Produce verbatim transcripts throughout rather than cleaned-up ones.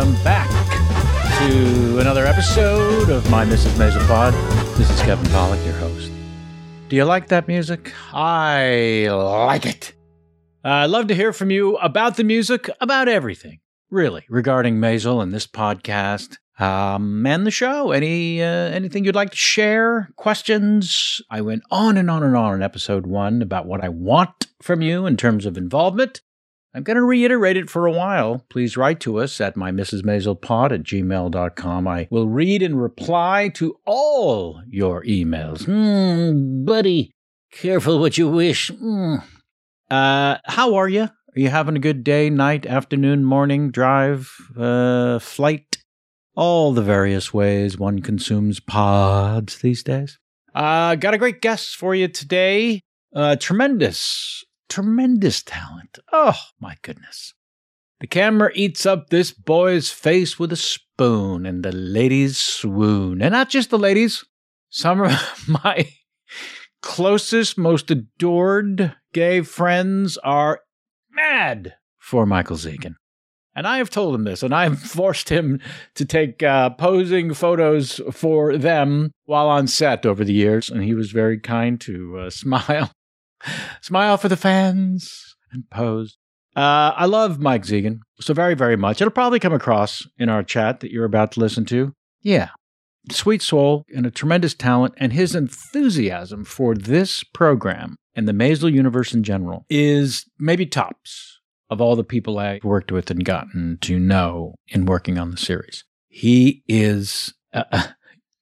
welcome back to another episode of My Missus Maisel Pod. This is Kevin Pollock, your host. Do you like that music? I like it. Uh, I'd love to hear from you about the music, about everything, really, regarding Maisel and this podcast um, and the show. Any uh, anything you'd like to share? Questions? I went on and on and on in episode one about what I want from you in terms of involvement. I'm going to reiterate it for a while. Please write to us at my missus maisel pod at gmail dot com. I will read and reply to all your emails. Mm, buddy, careful what you wish. Mm. Uh, how are you? Are you having a good day, night, afternoon, morning, drive, uh, flight? All the various ways one consumes pods these days. Uh, got a great guest for you today. Uh, tremendous. Tremendous talent. Oh, my goodness. The camera eats up this boy's face with a spoon, and the ladies swoon. And not just the ladies. Some of my closest, most adored gay friends are mad for Michael Zegen. And I have told him this, and I have forced him to take uh, posing photos for them while on set over the years. And he was very kind to uh, smile. Smile for the fans and pose. Uh, I love Mike Zegen so very, very much. It'll probably come across in our chat that you're about to listen to. Yeah. Sweet soul and a tremendous talent, and his enthusiasm for this program and the Maisel universe in general is maybe tops of all the people I've worked with and gotten to know in working on the series. He is uh,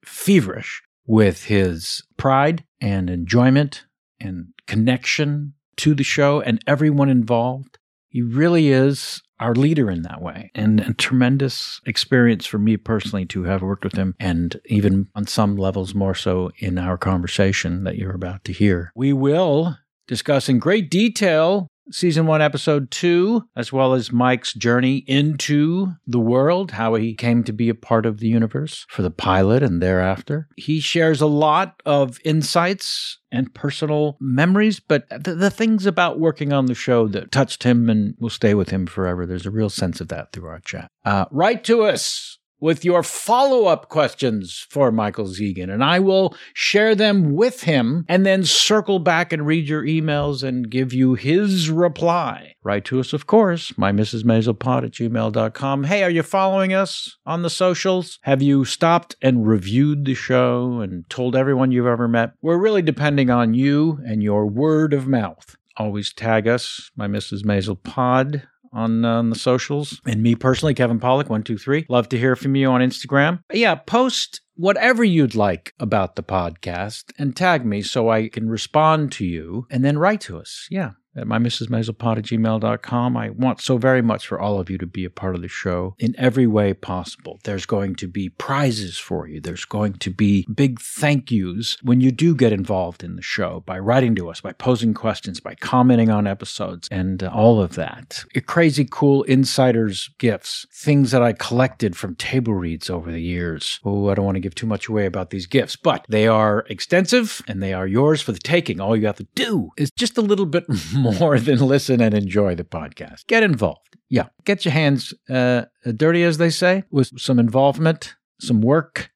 feverish with his pride and enjoyment and connection to the show and everyone involved. He really is our leader in that way. And a tremendous experience for me personally to have worked with him, and even on some levels more so in our conversation that you're about to hear. We will discuss in great detail Season one, Episode two, as well as Mike's journey into the world, how he came to be a part of the universe for the pilot and thereafter. He shares a lot of insights and personal memories, but the, the things about working on the show that touched him and will stay with him forever, there's a real sense of that through our chat. Uh, write to us with your follow-up questions for Michael Zegen, and I will share them with him and then circle back and read your emails and give you his reply. Write to us, of course, my missus maisel pod at gmail dot com. Hey, are you following us on the socials? Have you stopped and reviewed the show and told everyone you've ever met? We're really depending on you and your word of mouth. Always tag us, my missus maisel pod. On, uh, on the socials. And me personally, Kevin Pollock, one two three. Love to hear from you on Instagram. Yeah, post whatever you'd like about the podcast and tag me so I can respond to you, and then write to us. Yeah, at my missus maisel pod at gmail dot com. I want so very much for all of you to be a part of the show in every way possible. There's going to be prizes for you. There's going to be big thank yous when you do get involved in the show by writing to us, by posing questions, by commenting on episodes, and uh, all of that. Crazy cool insiders gifts, things that I collected from table reads over the years. Oh, I don't want to give too much away about these gifts, but they are extensive and they are yours for the taking. All you have to do is just a little bit more. More than listen and enjoy the podcast. Get involved. Yeah. Get your hands uh, dirty, as they say, with some involvement, some work.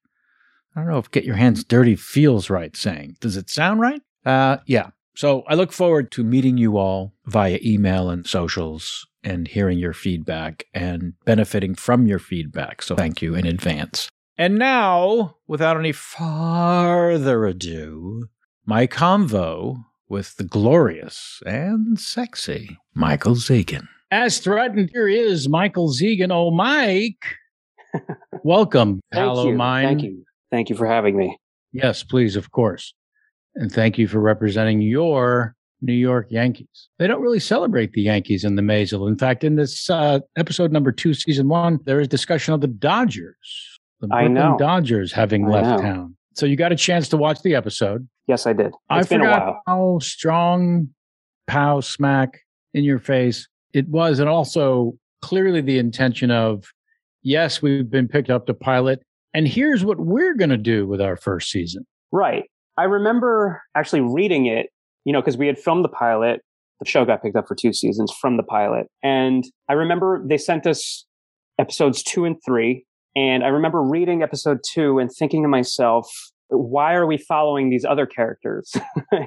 I don't know if get your hands dirty feels right saying. Does it sound right? Uh, yeah. So I look forward to meeting you all via email and socials and hearing your feedback and benefiting from your feedback. So thank you in advance. And now, without any farther ado, my convo with the glorious and sexy Michael Zegen. As threatened, here is Michael Zegen. Oh, Mike. Welcome, pal of mine. Thank you. Thank you for having me. Yes, please, of course. And thank you for representing your New York Yankees. They don't really celebrate the Yankees in the Maisel. In fact, in this uh, episode number two, season one, there is discussion of the Dodgers. The I Brooklyn know. Dodgers having I left know. town. So you got a chance to watch the episode. Yes, I did. It's I been forgot a while. How strong, pow, smack in your face it was. And also clearly the intention of, yes, we've been picked up to pilot, and here's what we're going to do with our first season. Right. I remember actually reading it, you know, because we had filmed the pilot. The show got picked up for two seasons from the pilot. And I remember they sent us episodes two and three. And I remember reading episode two and thinking to myself, why are we following these other characters?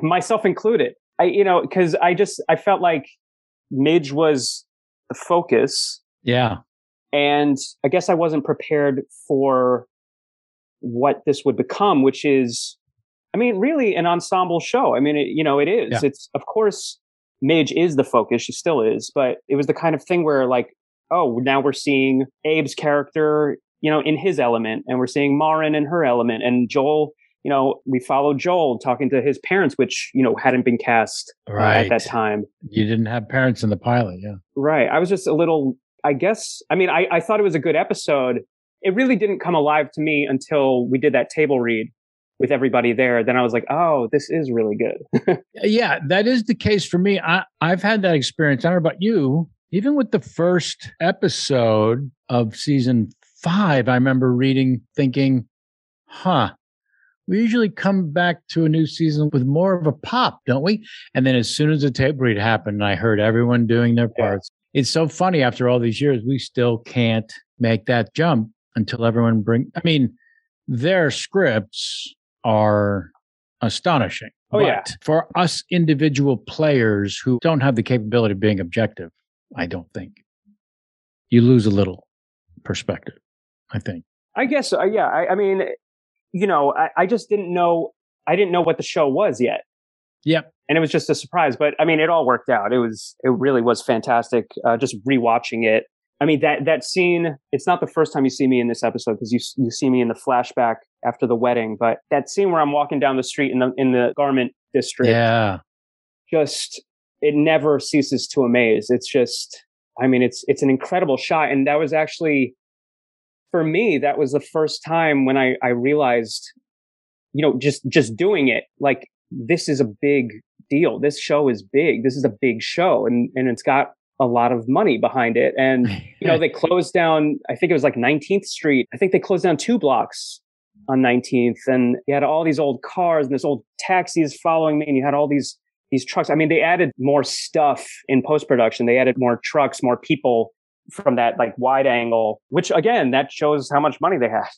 Myself included. I, you know, because I just, I felt like Midge was the focus. Yeah. And I guess I wasn't prepared for what this would become, which is, I mean, really an ensemble show. I mean, it, you know, it is. Yeah. It's, of course, Midge is the focus. She still is. But it was the kind of thing where, like, oh, now we're seeing Abe's character, you know, in his element, and we're seeing Marin in her element, and Joel, you know, we follow Joel talking to his parents, which, you know, hadn't been cast right. uh, at that time. You didn't have parents in the pilot. Yeah. Right. I was just a little, I guess, I mean, I, I thought it was a good episode. It really didn't come alive to me until we did that table read with everybody there. Then I was like, oh, this is really good. Yeah, that is the case for me. I, I've had that experience. I don't know about you. Even with the first episode of season five, I remember reading, thinking, huh, we usually come back to a new season with more of a pop, don't we? And then as soon as the tape read happened, I heard everyone doing their parts. Yeah. It's so funny. After all these years, we still can't make that jump until everyone bring. I mean, their scripts are astonishing. Oh, but yeah. For us individual players who don't have the capability of being objective, I don't think. You lose a little perspective, I think. I guess, uh, yeah. I, I mean, you know, I, I just didn't know. I didn't know what the show was yet. Yep. And it was just a surprise. But I mean, it all worked out. It was, it really was fantastic. Uh, just rewatching it. I mean, that, that scene, it's not the first time you see me in this episode, because you you see me in the flashback after the wedding. But that scene where I'm walking down the street in the, in the garment district. Yeah. Just... it never ceases to amaze. It's just, I mean, it's it's an incredible shot. And that was actually, for me, that was the first time when I, I realized, you know, just just doing it, like, this is a big deal. This show is big. This is a big show. And, and it's got a lot of money behind it. And, you know, they closed down, I think it was like nineteenth Street. I think they closed down two blocks on nineteenth. And you had all these old cars and this old taxis following me. And you had all these These trucks. I mean, they added more stuff in post-production. They added more trucks, more people from that like wide angle, which again, that shows how much money they had.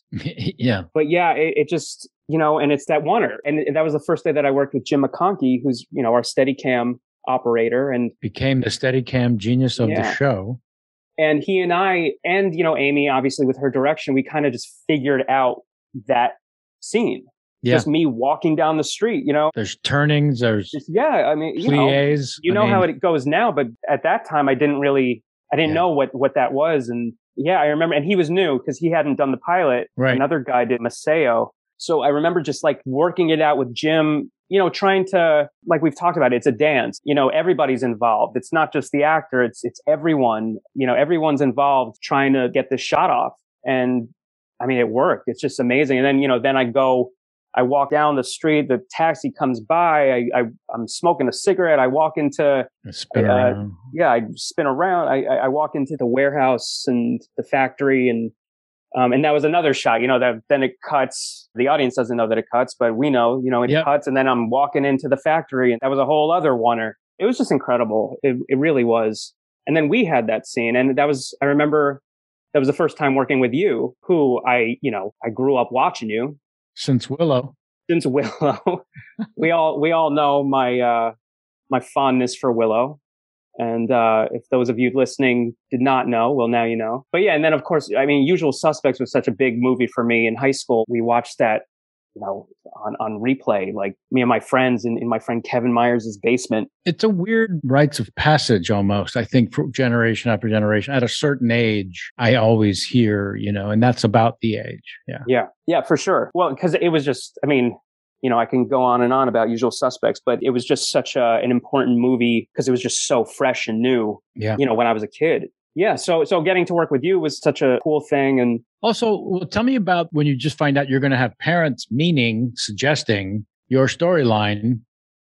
Yeah. But yeah, it, it just, you know, and it's that wonder. And, and that was the first day that I worked with Jim McConkey, who's, you know, our Steadicam operator, and became the Steadicam genius of yeah. the show. And he and I, and, you know, Amy, obviously with her direction, we kind of just figured out that scene. Yeah. Just me walking down the street, you know. There's turnings, there's just, yeah. I mean, you pliés. know, you know I mean, how it goes now, but at that time, I didn't really, I didn't yeah. know what what that was, and yeah, I remember. And he was new because he hadn't done the pilot. Right. Another guy did, Maceo. So I remember just like working it out with Jim. You know, trying to, like we've talked about, it, it's a dance. You know, everybody's involved. It's not just the actor. It's it's everyone. You know, everyone's involved trying to get this shot off. And I mean, it worked. It's just amazing. And then you know, then I go. I walk down the street, the taxi comes by, I, I, I'm smoking a cigarette, I walk into, I spin uh, around. yeah, I spin around, I, I walk into the warehouse and the factory, and um, and that was another shot, you know, that then it cuts, the audience doesn't know that it cuts, but we know, you know, it yep. cuts, and then I'm walking into the factory, and that was a whole other oneer. It was just incredible, it, it really was. And then we had that scene, and that was, I remember, that was the first time working with you, who I, you know, I grew up watching you. Since Willow. Since Willow. we all we all know my uh, my fondness for Willow. And uh, if those of you listening did not know, well, now you know. But yeah, and then, of course, I mean, Usual Suspects was such a big movie for me in high school. We watched that, you know, on, on replay, like me and my friends in, in my friend Kevin Myers' basement. It's a weird rites of passage almost, I think, for generation after generation. At a certain age, I always hear, you know, and that's about the age. Yeah. Yeah. Yeah, for sure. Well, because it was just, I mean, you know, I can go on and on about Usual Suspects, but it was just such a, an important movie because it was just so fresh and new, yeah. you know, when I was a kid. Yeah. So so getting to work with you was such a cool thing. And also, well, tell me about when you just find out you're going to have parents, meaning suggesting your storyline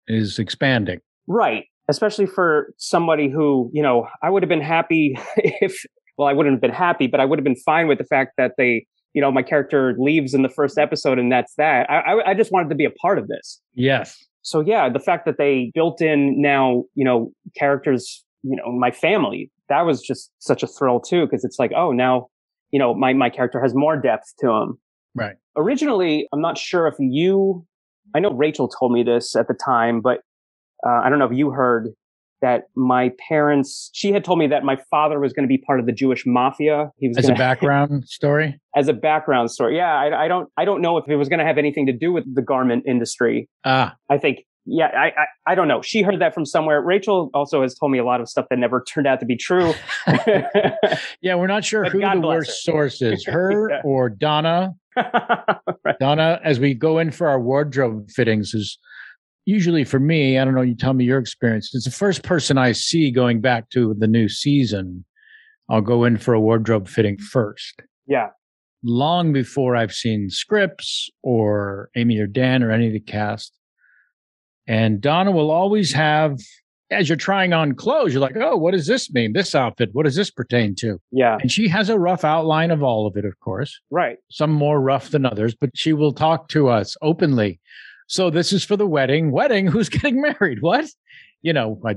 is expanding. Right. Especially for somebody who, you know, I would have been happy if, well, I wouldn't have been happy, but I would have been fine with the fact that they, you know, my character leaves in the first episode and that's that. I, I, I just wanted to be a part of this. Yes. So, yeah, the fact that they built in now, you know, characters, you know, my family. that was just such a thrill too, because it's like, oh, now, you know, my, my character has more depth to him. Right. Originally, I'm not sure if you, I know Rachel told me this at the time, but uh, I don't know if you heard that my parents, she had told me that my father was going to be part of the Jewish mafia. He was as gonna, a background story? As a background story. Yeah. I, I don't, I don't know if it was going to have anything to do with the garment industry. Ah, I think. Yeah, I, I I don't know. She heard that from somewhere. Rachel also has told me a lot of stuff that never turned out to be true. Yeah, we're not sure but who the worst her. source is, her yeah. or Donna. Right. Donna, as we go in for our wardrobe fittings, is usually for me, I don't know, you tell me your experience. It's the first person I see going back to the new season. I'll go in for a wardrobe fitting first. Yeah. Long before I've seen scripts or Amy or Dan or any of the cast. And Donna will always have, as you're trying on clothes, you're like, oh, what does this mean? This outfit, what does this pertain to? Yeah. And she has a rough outline of all of it, of course. Right. Some more rough than others, but she will talk to us openly. So this is for the wedding. Wedding? Who's getting married? What? You know, I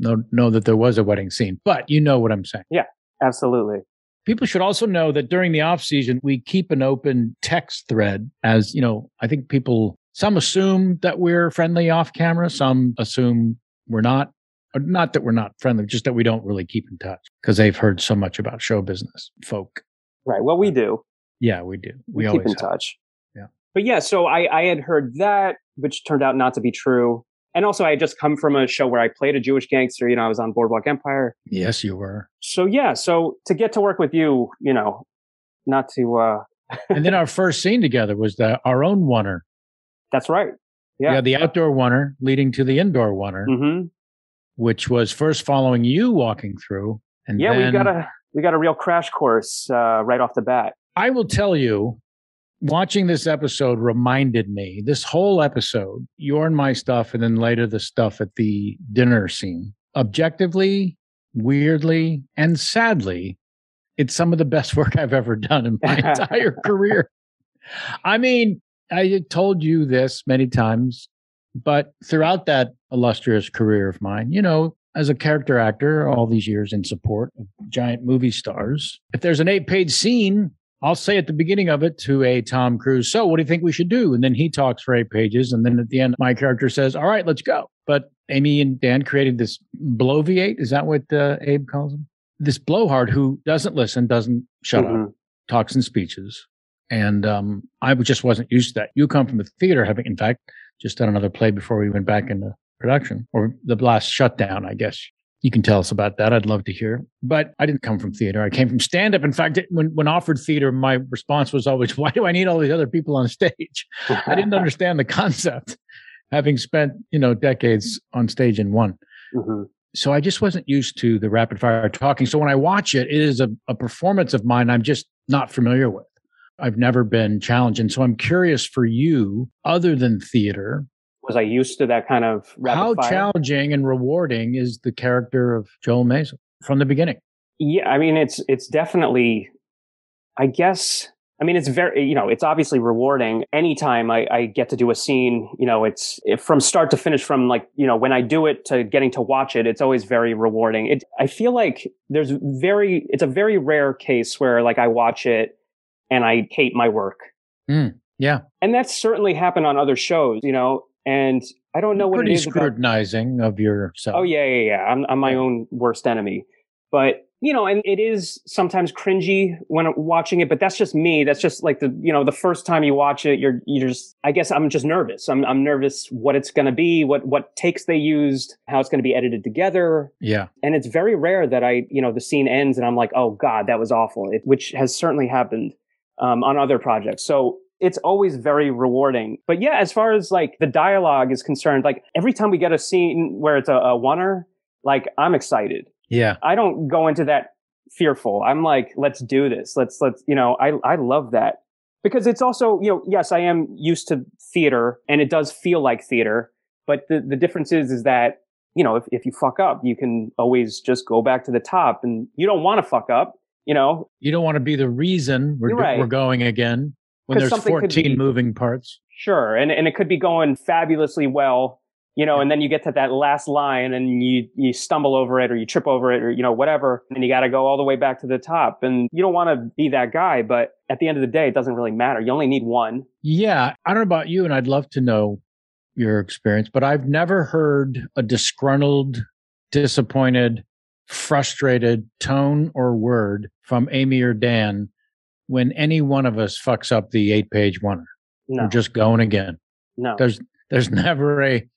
don't know that there was a wedding scene, but you know what I'm saying. Yeah, absolutely. People should also know that during the off season, we keep an open text thread as, you know, I think people... Some assume that we're friendly off camera. Some assume we're not. Not that we're not friendly, just that we don't really keep in touch because they've heard so much about show business folk. Right. Well, we do. Yeah, we do. We, we always keep in have. touch. Yeah. But yeah, so I, I had heard that, which turned out not to be true. And also, I had just come from a show where I played a Jewish gangster. You know, I was on Boardwalk Empire. Yes, you were. So yeah, so to get to work with you, you know, not to. uh And then our first scene together was the our own oneer. That's right. Yeah. yeah. The outdoor oneer leading to the indoor oneer, mm-hmm. which was first following you walking through. And yeah, then, we got a we got a real crash course uh, right off the bat. I will tell you, watching this episode reminded me, this whole episode, your and my stuff, and then later the stuff at the dinner scene. Objectively, weirdly, and sadly, it's some of the best work I've ever done in my entire career. I mean... I had told you this many times, but throughout that illustrious career of mine, you know, as a character actor, all these years in support of giant movie stars, if there's an eight-page scene, I'll say at the beginning of it to a Tom Cruise, so what do you think we should do? And then he talks for eight pages. And then at the end, my character says, all right, let's go. But Amy and Dan created this bloviate. Is that what uh, Abe calls him? This blowhard who doesn't listen, doesn't shut mm-hmm. up, talks in speeches. And um, I just wasn't used to that. You come from the theater, having, in fact, just done another play before we went back into production, or the last shutdown, I guess. You can tell us about that. I'd love to hear. But I didn't come from theater. I came from stand-up. In fact, it, when, when offered theater, my response was always, why do I need all these other people on stage? I didn't understand the concept, having spent, you know, decades on stage in one. Mm-hmm. So I just wasn't used to the rapid-fire talking. So when I watch it, it is a, a performance of mine I'm just not familiar with. I've never been challenged. And so I'm curious for you, other than theater. Was I used to that kind of rapid How fire? Challenging and rewarding is the character of Joel Maisel from the beginning? Yeah, I mean, it's it's definitely, I guess, I mean, it's very, you know, it's obviously rewarding. Anytime I, I get to do a scene, you know, it's it, from start to finish, from like, you know, when I do it to getting to watch it, it's always very rewarding. It, I feel like there's very, it's a very rare case where like I watch it and I hate my work. Mm, yeah. And that's certainly happened on other shows, you know, and I don't know what Pretty it is. Pretty scrutinizing about... of yourself. Oh, yeah, yeah, yeah. I'm, I'm my own worst enemy. But, you know, and it is sometimes cringy when I'm watching it, but that's just me. That's just like the, you know, the first time you watch it, you're, you're just, I guess I'm just nervous. I'm I'm nervous what it's going to be, what, what takes they used, how it's going to be edited together. Yeah. And it's very rare that I, you know, the scene ends and I'm like, oh God, that was awful, it, which has certainly happened. Um, on other projects. So it's always very rewarding. But yeah, as far as like the dialogue is concerned, like every time we get a scene where it's a, a oneer, like I'm excited. Yeah. I don't go into that fearful. I'm like, let's do this. Let's, let's, you know, I, I love that because it's also, you know, yes, I am used to theater and it does feel like theater, but the, the difference is, is that, you know, if, if you fuck up, you can always just go back to the top and you don't want to fuck up. You know, you don't want to be the reason we're right. we're going again when there's fourteen be, moving parts. Sure. And and it could be going fabulously well you know, and then you get to that last line and you, you stumble over it or you trip over it or, you know, whatever. And you got to go all the way back to the top. And you don't want to be that guy, but at the end of the day, it doesn't really matter. You only need one. Yeah. I don't know about you, and I'd love to know your experience, but I've never heard a disgruntled, disappointed, frustrated tone or word from Amy or Dan when any one of us fucks up the eight-page oneer. No. We're just going again. No. There's there's never a,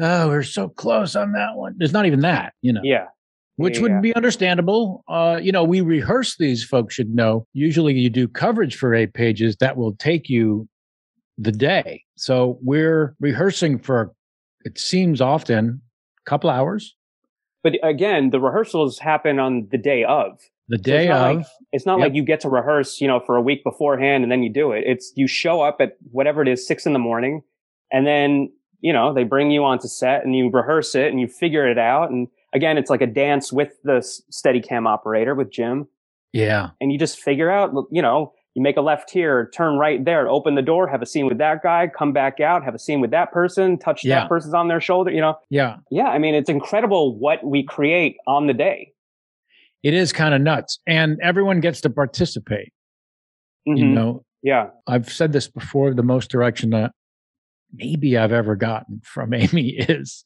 oh, we're so close on that one. There's not even that, you know. Yeah. Which yeah. would be understandable. Uh, you know, we rehearse these, folks should know. Usually you do coverage for eight pages. That will take you the day. So we're rehearsing for, it seems often, a couple hours. But again, the rehearsals happen on the day of. The day so it's of. Like, it's not yep. like you get to rehearse, you know, for a week beforehand and then you do it. It's you show up at whatever it is, six in the morning, and then, you know, they bring you onto set and you rehearse it and you figure it out. And again, it's like a dance with the Steadicam operator, with Jim. Yeah. And you just figure out, you know, you make a left here, turn right there, open the door, have a scene with that guy, come back out, have a scene with that person, touch yeah. that person's on their shoulder, you know? Yeah. Yeah. I mean, it's incredible what we create on the day. It is kind of nuts. And everyone gets to participate, mm-hmm. you know? Yeah. I've said this before, the most direction that maybe I've ever gotten from Amy is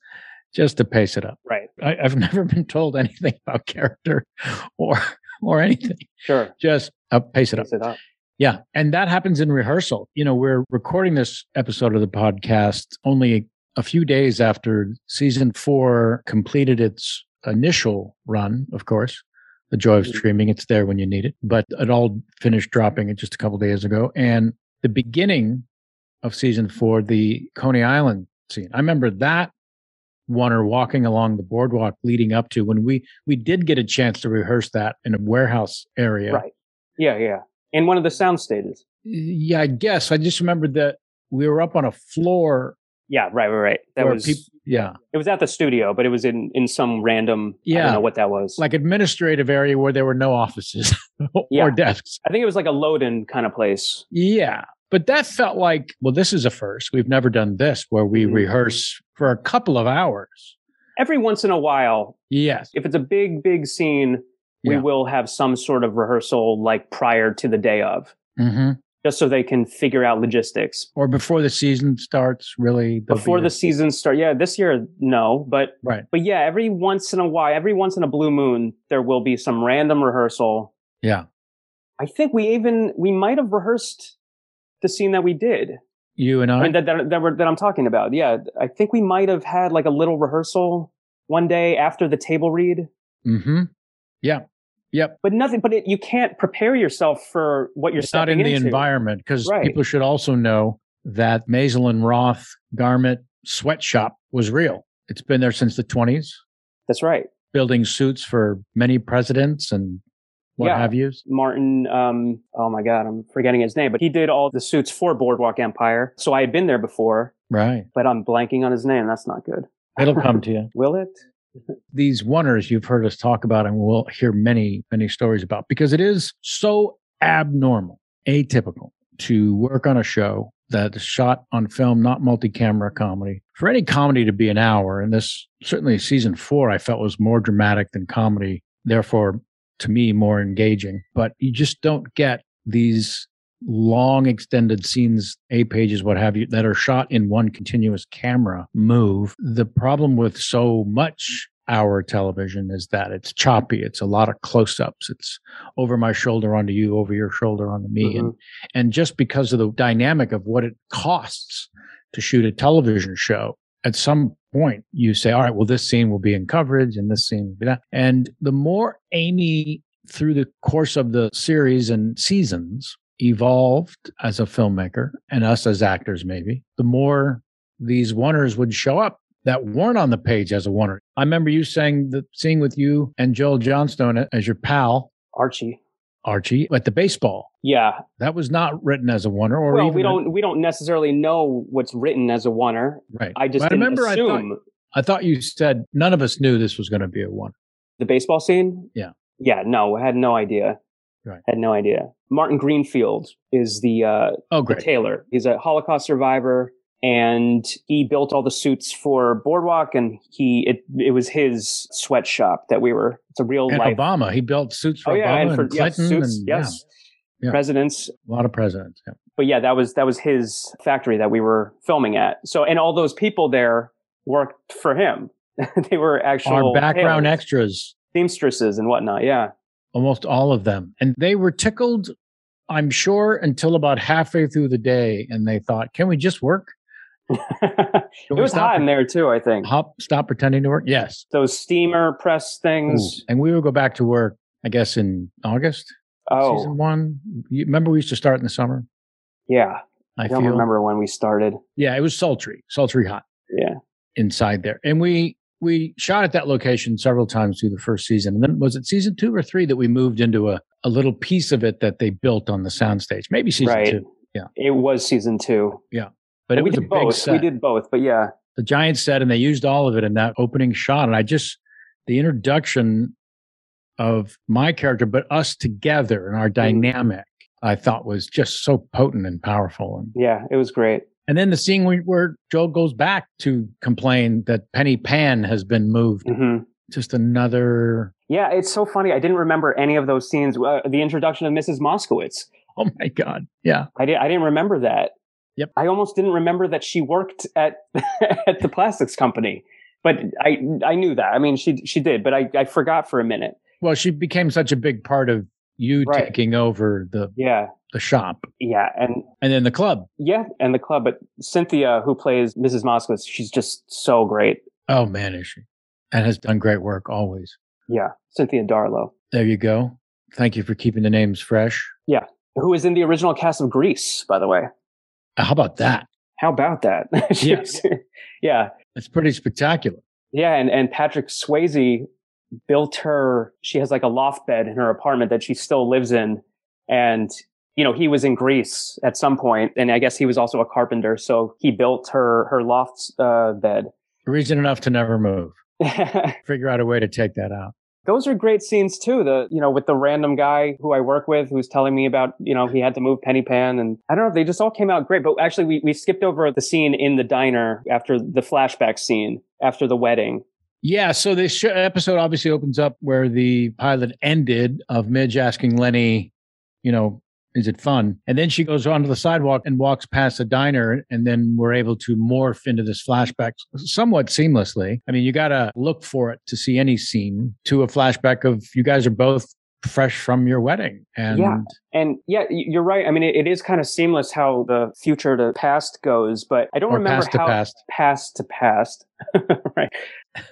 just to pace it up. Right. I, I've never been told anything about character or or anything. Sure. Just uh, pace it pace up. it up. Yeah. And that happens in rehearsal. You know, we're recording this episode of the podcast only a few days after season four completed its initial run, of course. The joy of streaming, it's there when you need it. But it all finished dropping it just a couple of days ago. And the beginning of season four, the Coney Island scene, I remember that one or walking along the boardwalk leading up to when we, we did get a chance to rehearse that in a warehouse area. Right. Yeah, yeah. In one of the sound stages. Yeah, I guess. I just remembered that we were up on a floor. Yeah, right, right, right. That was people, yeah. It was at the studio, but it was in, in some random, yeah. I don't know what that was. Like administrative area where there were no offices or yeah. desks. I think it was like a load-in kind of place. Yeah. But that felt like, well, this is a first. We've never done this where we mm-hmm. rehearse for a couple of hours. Every once in a while. Yes. If it's a big, big scene, we yeah. will have some sort of rehearsal like prior to the day of. Mm-hmm. Just so they can figure out logistics. Or before the season starts, really. Before the season starts. Yeah, this year, no. But right. but yeah, every once in a while, every once in a blue moon, there will be some random rehearsal. Yeah. I think we even, we might have rehearsed the scene that we did. You and I? I mean, that, that, that, we're, that I'm talking about. Yeah, I think we might have had like a little rehearsal one day after the table read. Mm-hmm. Yeah. Yep. But nothing, but it, you can't prepare yourself for what you're it's stepping into. Not in into. the environment, because right. people should also know that Maisel and Roth garment sweatshop was real. It's been there since the twenties. That's right. Building suits for many presidents and what yeah. have you. Martin, um, oh my God, I'm forgetting his name, but he did all the suits for Boardwalk Empire. So I had been there before. Right. But I'm blanking on his name. That's not good. It'll come to you. Will it? These wonders you've heard us talk about, and we'll hear many, many stories about, because it is so abnormal, atypical to work on a show that is shot on film, not multi-camera comedy. For any comedy to be an hour, and this certainly season four, I felt was more dramatic than comedy, therefore, to me, more engaging. But you just don't get these long extended scenes, eight pages, what have you, that are shot in one continuous camera move. The problem with so much hour television is that it's choppy. It's a lot of close-ups. It's over my shoulder onto you, over your shoulder onto me. Mm-hmm. And, and just because of the dynamic of what it costs to shoot a television show, at some point you say, all right, well, this scene will be in coverage and this scene will be that. And the more Amy, through the course of the series and seasons, evolved as a filmmaker and us as actors, maybe, the more these wonders would show up that weren't on the page as a wonder. I remember you saying the scene with you and Joel Johnstone as your pal. Archie. Archie at the baseball. Yeah. That was not written as a wonder. Or well, even we don't a, we don't necessarily know what's written as a wonder. Right. I just I didn't remember assume. I thought, I thought you said none of us knew this was going to be a wonder. The baseball scene? Yeah. Yeah, no, I had no idea. Right. Had no idea. Martin Greenfield is the, uh, oh, the tailor. He's a Holocaust survivor, And he built all the suits for Boardwalk, and he it, it was his sweatshop that we were. It's a real and life. Obama. He built suits for oh, yeah, Obama and, for, and Clinton. Yes, suits, and, yes. Yeah, yeah. Presidents. A lot of presidents. Yeah. But yeah, that was that was his factory that we were filming at. So, and all those people there worked for him. They were actual our background tailors, extras, seamstresses, and whatnot. Yeah, almost all of them, and they were tickled, I'm sure, until about halfway through the day, and they thought, "Can we just work?" It was hot in there too, I think. Hop, stop pretending to work. Yes. Those steamer press things. Ooh. And we would go back to work, I guess, in August. Oh. Season one. You remember we used to start in the summer? Yeah. I, I don't feel. remember when we started. Yeah, it was sultry, sultry hot. Yeah. Inside there. And we we shot at that location several times through the first season. And then was it season two or three that we moved into a, a little piece of it that they built on the soundstage? Maybe season right. two. Yeah. It was season two. Yeah. But it we was did a both. Big set. We did both, but yeah. The giant set, and they used all of it in that opening shot. And I just, the introduction of my character, but us together and our dynamic, I thought was just so potent and powerful. And yeah, it was great. And then the scene where, where Joel goes back to complain that Penny Pan has been moved. Mm-hmm. Just another. Yeah, it's so funny. I didn't remember any of those scenes. Uh, the introduction of Missus Moskowitz. Oh my God. Yeah. I, di- I didn't remember that. Yep. I almost didn't remember that she worked at at the plastics company, but I I knew that. I mean, she she did, but I, I forgot for a minute. Well, she became such a big part of you right. taking over the yeah. the shop. Yeah, and and then the club. Yeah, and the club. But Cynthia, who plays Missus Moskowitz, she's just so great. Oh man, is she? And has done great work always. Yeah, Cynthia Darlow. There you go. Thank you for keeping the names fresh. Yeah, who is in the original cast of Grease, by the way. How about that? How about that? Yes. Yeah. It's pretty spectacular. Yeah. And, and Patrick Swayze built her, she has like a loft bed in her apartment that she still lives in. And, you know, he was in Greece at some point, and I guess he was also a carpenter. So he built her, her loft uh, bed. Reason enough to never move. Figure out a way to take that out. Those are great scenes too. The, you know, with the random guy who I work with, who's telling me about, you know, he had to move Penny Pan, and I don't know, they just all came out great. But actually we, we skipped over the scene in the diner after the flashback scene, after the wedding. Yeah. So this sh- episode obviously opens up where the pilot ended, of Midge asking Lenny, you know, is it fun? And then she goes onto the sidewalk and walks past the diner, and then we're able to morph into this flashback somewhat seamlessly. I mean, you got to look for it to see any scene, to a flashback of you guys are both fresh from your wedding. And yeah, and yeah, you're right. I mean, it, it is kind of seamless how the future to past goes, but I don't remember past how to past, past to past. Right.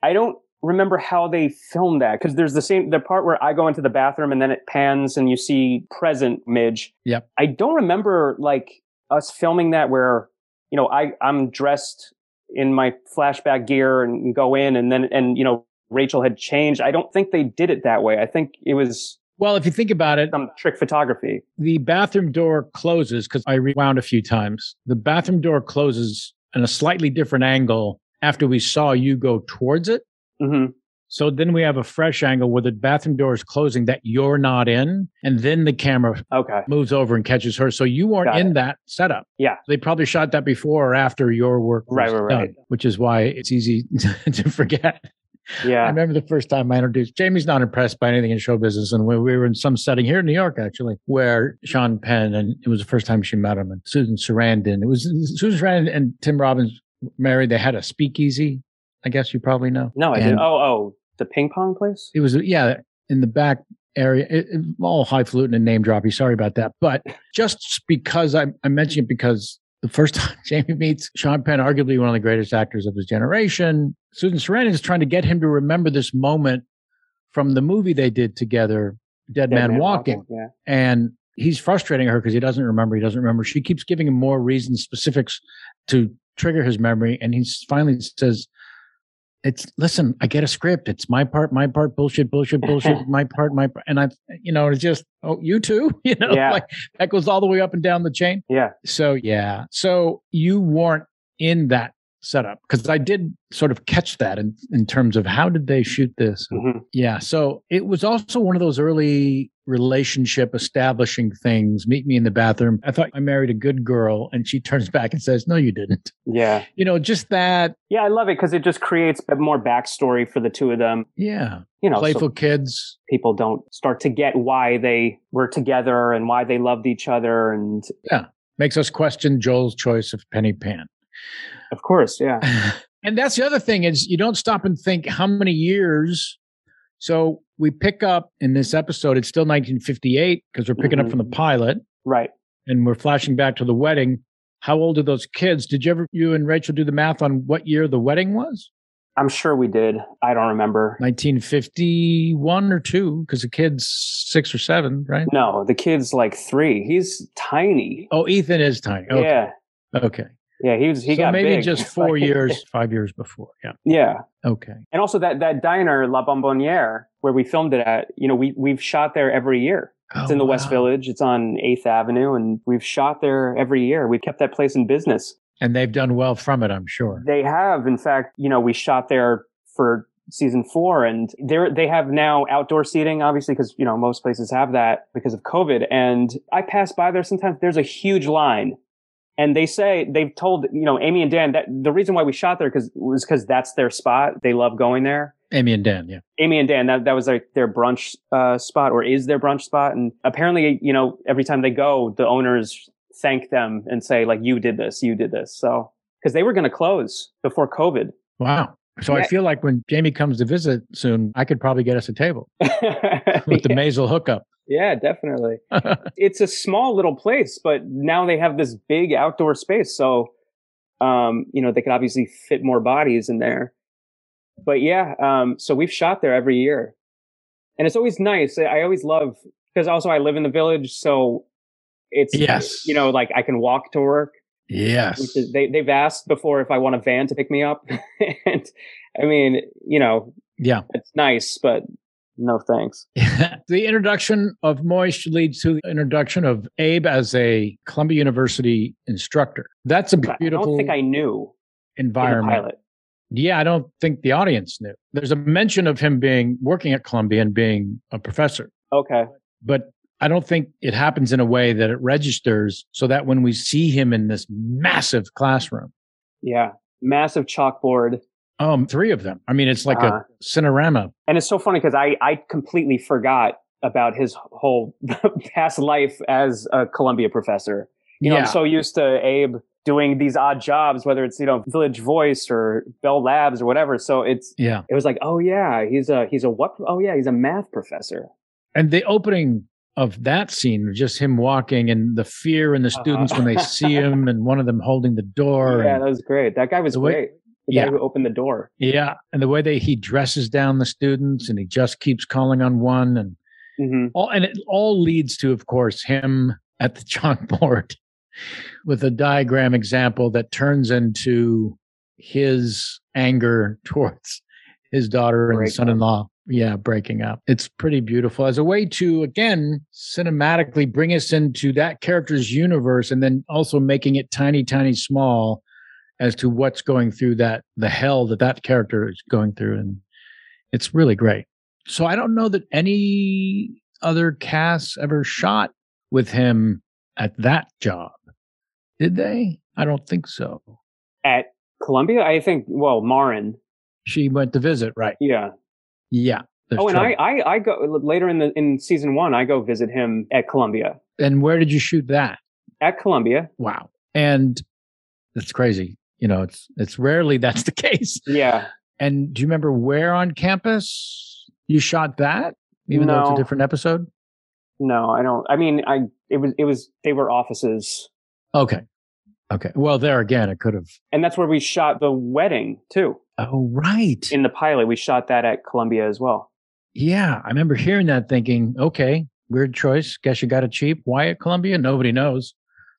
I don't remember how they filmed that, because there's the same the part where I go into the bathroom and then it pans and you see present Midge. Yep. I don't remember like us filming that where, you know, I I'm dressed in my flashback gear and go in, and then and you know Rachel had changed. I don't think they did it that way. I think it was well, if you think about it, some trick photography. The bathroom door closes, because I rewound a few times. The bathroom door closes in a slightly different angle after we saw you go towards it. Mm-hmm. So then we have a fresh angle where the bathroom door is closing that you're not in, and then the camera okay. moves over and catches her. So you weren't in that setup. Yeah, they probably shot that before or after your work was right, right, done, right. which is why it's easy to forget. Yeah, I remember the first time I introduced Jamie's not impressed by anything in show business, and when we were in some setting here in New York, actually, where Sean Penn, and it was the first time she met him, and Susan Sarandon. It was Susan Sarandon and Tim Robbins married. They had a speakeasy. I guess you probably know. No, I and didn't. Oh, oh, the ping pong place? It was, yeah, in the back area. It, it, all highfalutin and name droppy. Sorry about that. But just because I, I mentioned it, because the first time Jamie meets Sean Penn, arguably one of the greatest actors of his generation, Susan Sarandon is trying to get him to remember this moment from the movie they did together, Dead, Dead Man, Man Walking. Walking yeah. And he's frustrating her because he doesn't remember. He doesn't remember. She keeps giving him more reasons, specifics to trigger his memory. And he finally says, It's listen, I get a script. It's my part, my part, bullshit, bullshit, bullshit, my part, my part. And I, you know, it's just, oh, you too, you know, yeah. like that goes all the way up and down the chain. Yeah. So, yeah. So you weren't in that setup, because I did sort of catch that in, in terms of how did they shoot this? Mm-hmm. Yeah. So it was also one of those early relationship establishing things. Meet me in the bathroom. I thought I married a good girl, and she turns back and says, no, you didn't. Yeah. You know, just that. Yeah. I love it because it just creates more backstory for the two of them. Yeah. You know, playful so kids. People don't start to get why they were together and why they loved each other. And yeah. Makes us question Joel's choice of Penny Pan. Of course, yeah. And that's the other thing is you don't stop and think how many years. So we pick up in this episode, it's still nineteen fifty-eight because we're picking mm-hmm. up from the pilot. Right. And we're flashing back to the wedding. How old are those kids? Did you ever, you and Rachel do the math on what year the wedding was? I'm sure we did. I don't remember. nineteen fifty-one or two, because the kid's six or seven, right? No, the kid's like three. He's tiny. Oh, Ethan is tiny. Okay. Yeah. Okay. Yeah, he was. He so got maybe big. Just four years, five years before. Yeah. Yeah. Okay. And also that that diner La Bomboniere where we filmed it at. You know, we we've shot there every year. It's oh, in the wow. West Village. It's on eighth Avenue, and we've shot there every year. We've kept that place in business, and they've done well from it. I'm sure they have. In fact, you know, we shot there for season four, and they they have now outdoor seating, obviously, because you know most places have that because of COVID. And I pass by there sometimes. There's a huge line. And they say, they've told, you know, Amy and Dan, that the reason why we shot there cause, was because that's their spot. They love going there. Amy and Dan, yeah. Amy and Dan, that, that was like their brunch uh, spot or is their brunch spot. And apparently, you know, every time they go, the owners thank them and say, like, you did this, you did this. So, because they were going to close before COVID. Wow. So yeah. I feel like when Jamie comes to visit soon, I could probably get us a table with yeah. the Maisel hookup. Yeah, definitely. It's a small little place, but now they have this big outdoor space. So, um, you know, they could obviously fit more bodies in there. But yeah, um, so we've shot there every year. And it's always nice. I always love, because also I live in the village. So it's, yes. you know, like I can walk to work. Yes. Is, they, they've asked before if I want a van to pick me up. And I mean, you know, yeah, it's nice, but no thanks. The introduction of Moish leads to the introduction of Abe as a Columbia University instructor. That's a beautiful I don't think I knew environment. In the pilot. Yeah, I don't think the audience knew. There's a mention of him being working at Columbia and being a professor. Okay. But I don't think it happens in a way that it registers so that when we see him in this massive classroom. Yeah. Massive chalkboard. Um, three of them. I mean, it's like uh, a Cinerama. And it's so funny because I, I completely forgot about his whole past life as a Columbia professor. You know, yeah. I'm so used to Abe doing these odd jobs, whether it's, you know, Village Voice or Bell Labs or whatever. So it's, yeah, it was like, oh yeah, he's a, he's a what? Oh yeah, he's a math professor. And the opening of that scene, just him walking and the fear in the students uh-huh. when they see him and one of them holding the door. Yeah, that was great. That guy was the way, great. The yeah. guy who opened the door. Yeah. And the way that he dresses down the students and he just keeps calling on one. And mm-hmm. all, and it all leads to, of course, him at the chalkboard with a diagram example that turns into his anger towards his daughter great and his son-in-law. Yeah, breaking up. It's pretty beautiful as a way to, again, cinematically bring us into that character's universe and then also making it tiny, tiny small as to what's going through that, the hell that that character is going through. And it's really great. So I don't know that any other cast ever shot with him at that job. Did they? I don't think so. At Columbia? I think, well, Marin. She went to visit, right? Yeah. Yeah. Oh, and I, I, I go later in the in season one. I go visit him at Columbia. And where did you shoot that? At Columbia. Wow. And that's crazy. You know, it's it's rarely that's the case. Yeah. And do you remember where on campus you shot that? Even no. though it's a different episode. No, I don't. I mean, I it was it was they were offices. Okay. Okay. Well, there again, it could have. And that's where we shot the wedding too. Oh, right. In the pilot, we shot that at Columbia as well. Yeah. I remember hearing that thinking, okay, weird choice. Guess you got it cheap. Why at Columbia? Nobody knows.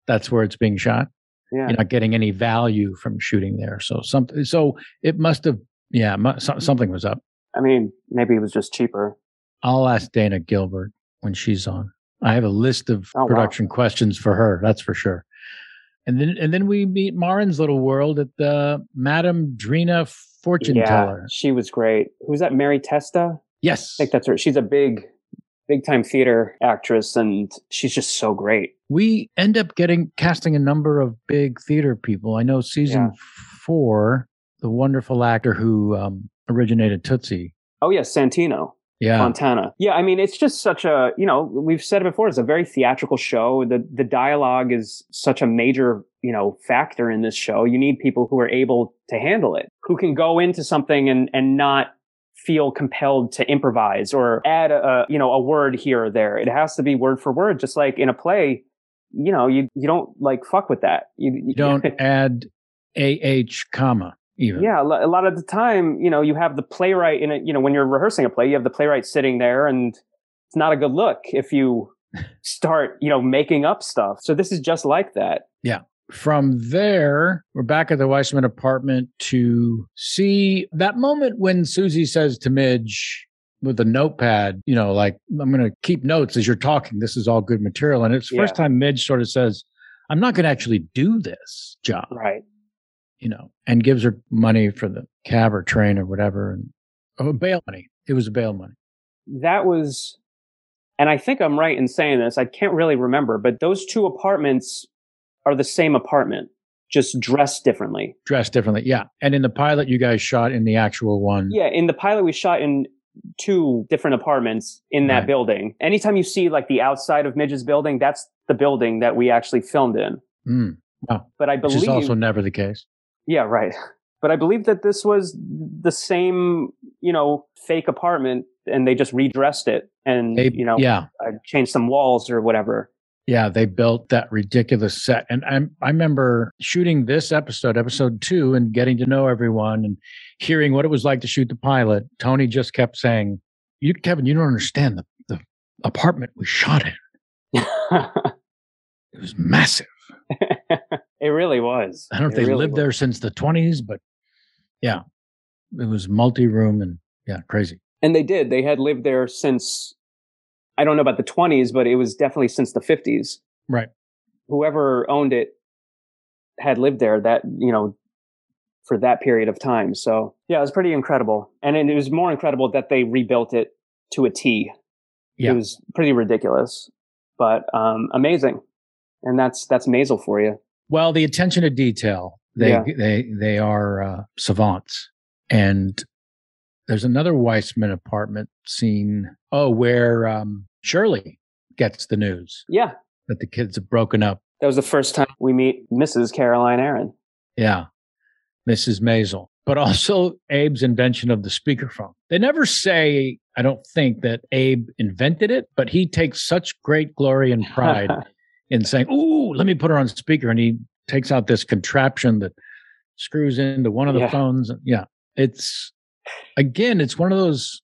That's where it's being shot. Yeah. You're not getting any value from shooting there. So something, so it must have, yeah, mu- something was up. I mean, maybe it was just cheaper. I'll ask Dana Gilbert when she's on. I have a list of oh, production wow. questions for her. That's for sure. And then and then we meet Marin's little world at the Madame Drina fortune yeah, teller. She was great. Who's that? Mary Testa? Yes. I think that's her. She's a big, big time theater actress, and she's just so great. We end up getting casting a number of big theater people. I know season yeah. four, the wonderful actor who um, originated Tootsie. Oh, yes. Yeah, Santino. Yeah. Montana. Yeah. I mean, it's just such a, you know, we've said it before, it's a very theatrical show. The the dialogue is such a major, you know, factor in this show. You need people who are able to handle it, who can go into something and, and not feel compelled to improvise or add a, you know, a word here or there. It has to be word for word, just like in a play, you know, you, you don't like fuck with that. You, you don't add A H comma. Even. Yeah, a lot of the time, you know, you have the playwright in it, you know, when you're rehearsing a play, you have the playwright sitting there, and it's not a good look if you start, you know, making up stuff. So this is just like that. Yeah. From there, we're back at the Weissman apartment to see that moment when Susie says to Midge with a notepad, you know, like, I'm going to keep notes as you're talking. This is all good material. And it's the yeah. first time Midge sort of says, I'm not going to actually do this job. Right. You know, and gives her money for the cab or train or whatever, and oh, bail money. It was bail money. That was, and I think I'm right in saying this, I can't really remember, but those two apartments are the same apartment, just dressed differently. Dressed differently, yeah. And in the pilot, you guys shot in the actual one. Yeah, in the pilot, we shot in two different apartments in that right. building. Anytime you see like the outside of Midge's building, that's the building that we actually filmed in. Mm. Wow. But I believe. Which is also never the case. Yeah, right. But I believe that this was the same, you know, fake apartment, and they just redressed it and, they, you know, yeah. uh, changed some walls or whatever. Yeah, they built that ridiculous set. And I I remember shooting this episode, episode two, and getting to know everyone and hearing what it was like to shoot the pilot. Tony just kept saying, "You, Kevin, you don't understand the, the apartment we shot in. It was massive." It really was. I don't know if it they really lived was. there since the twenties, but yeah, it was multi-room and yeah, crazy. And they did. They had lived there since, I don't know about the twenties, but it was definitely since the fifties. Right. Whoever owned it had lived there that, you know, for that period of time. So yeah, it was pretty incredible. And it was more incredible that they rebuilt it to a T. Yeah. It was pretty ridiculous, but um, amazing. And that's, that's Maisel for you. Well, the attention to detail, they yeah. they they are uh, savants. And there's another Weissman apartment scene, oh, where um, Shirley gets the news. Yeah. That the kids have broken up. That was the first time we meet Missus Caroline Aaron. Yeah, Missus Maisel. But also Abe's invention of the speakerphone. They never say, I don't think, that Abe invented it, but he takes such great glory and pride and saying, "Ooh, let me put her on speaker," and he takes out this contraption that screws into one of the yeah. phones. Yeah, it's again, it's one of those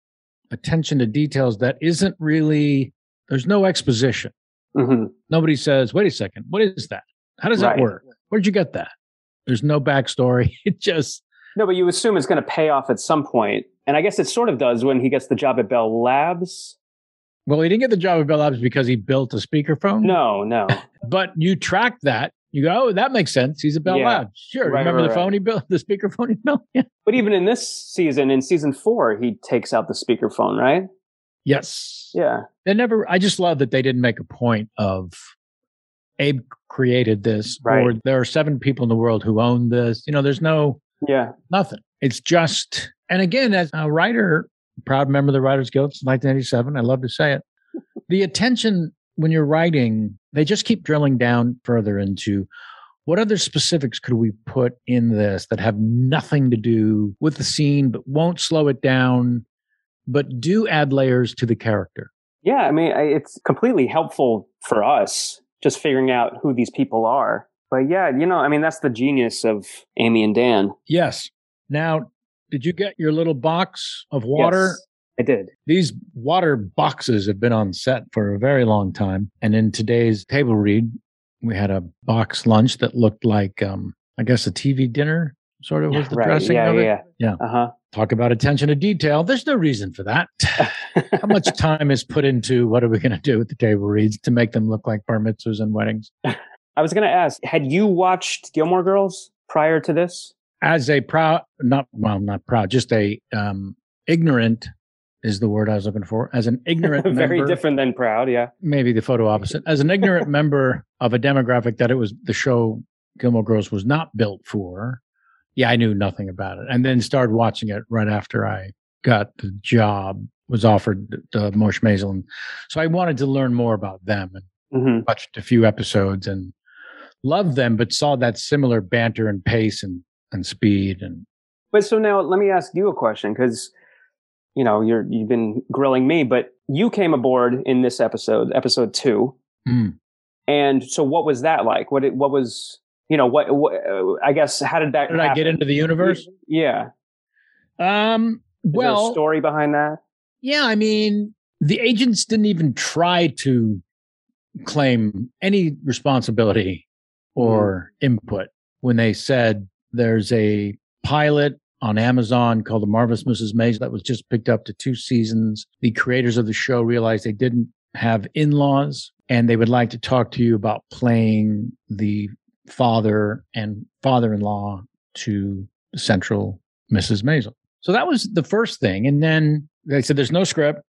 attention to details that isn't really. There's no exposition. Mm-hmm. Nobody says, "Wait a second, what is that? How does right. that work? Where'd you get that?" There's no backstory. It just no, but you assume it's going to pay off at some point, and I guess it sort of does when he gets the job at Bell Labs. Well, he didn't get the job at Bell Labs because he built a speakerphone. No, no. But you track that. You go, oh, that makes sense. He's at Bell yeah. Labs. Sure. Right, Remember right, the phone right. he built, the speakerphone he built? Yeah. But even in this season, in season four, he takes out the speakerphone, right? Yes. Yeah. They never, I just love that they didn't make a point of Abe created this, right. or there are seven people in the world who own this. You know, there's no, yeah, nothing. It's just, and again, as a writer, proud member of the Writers Guild since nineteen eighty-seven. I love to say it. The attention when you're writing, they just keep drilling down further into what other specifics could we put in this that have nothing to do with the scene, but won't slow it down, but do add layers to the character. Yeah, I mean, it's completely helpful for us just figuring out who these people are. But yeah, you know, I mean, that's the genius of Amy and Dan. Yes. Now, did you get your little box of water? Yes, I did. These water boxes have been on set for a very long time. And in today's table read, we had a box lunch that looked like, um, I guess, a T V dinner sort of yeah, was the right. dressing yeah, of yeah, it. Yeah, yeah. Uh-huh. Talk about attention to detail. There's no reason for that. How much time is put into what are we going to do with the table reads to make them look like bar mitzvahs and weddings? I was going to ask, had you watched Gilmore Girls prior to this? As a proud, not, well, not proud, just a um, ignorant is the word I was looking for. As an ignorant Very member, different than proud, yeah. Maybe the photo opposite. As an ignorant member of a demographic that it was the show Gilmore Girls was not built for, yeah, I knew nothing about it. And then started watching it right after I got the job, was offered the Marsh Maisel. And so I wanted to learn more about them and mm-hmm. watched a few episodes and loved them, but saw that similar banter and pace and, and speed. And But so now let me ask you a question, because you know, you're, you've been grilling me, but you came aboard in this episode, episode two. Mm. And so what was that like? What, it, what was, you know, what, what, I guess, how did that, did happen? I get into the universe? Yeah. Um, Is well, there a story behind that? Yeah. I mean, the agents didn't even try to claim any responsibility or mm. input when they said there's a pilot on Amazon called The Marvelous Missus Maisel that was just picked up to two seasons. The creators of the show realized they didn't have in-laws and they would like to talk to you about playing the father and father-in-law to the central Missus Maisel. So that was the first thing. And then they said, there's no script,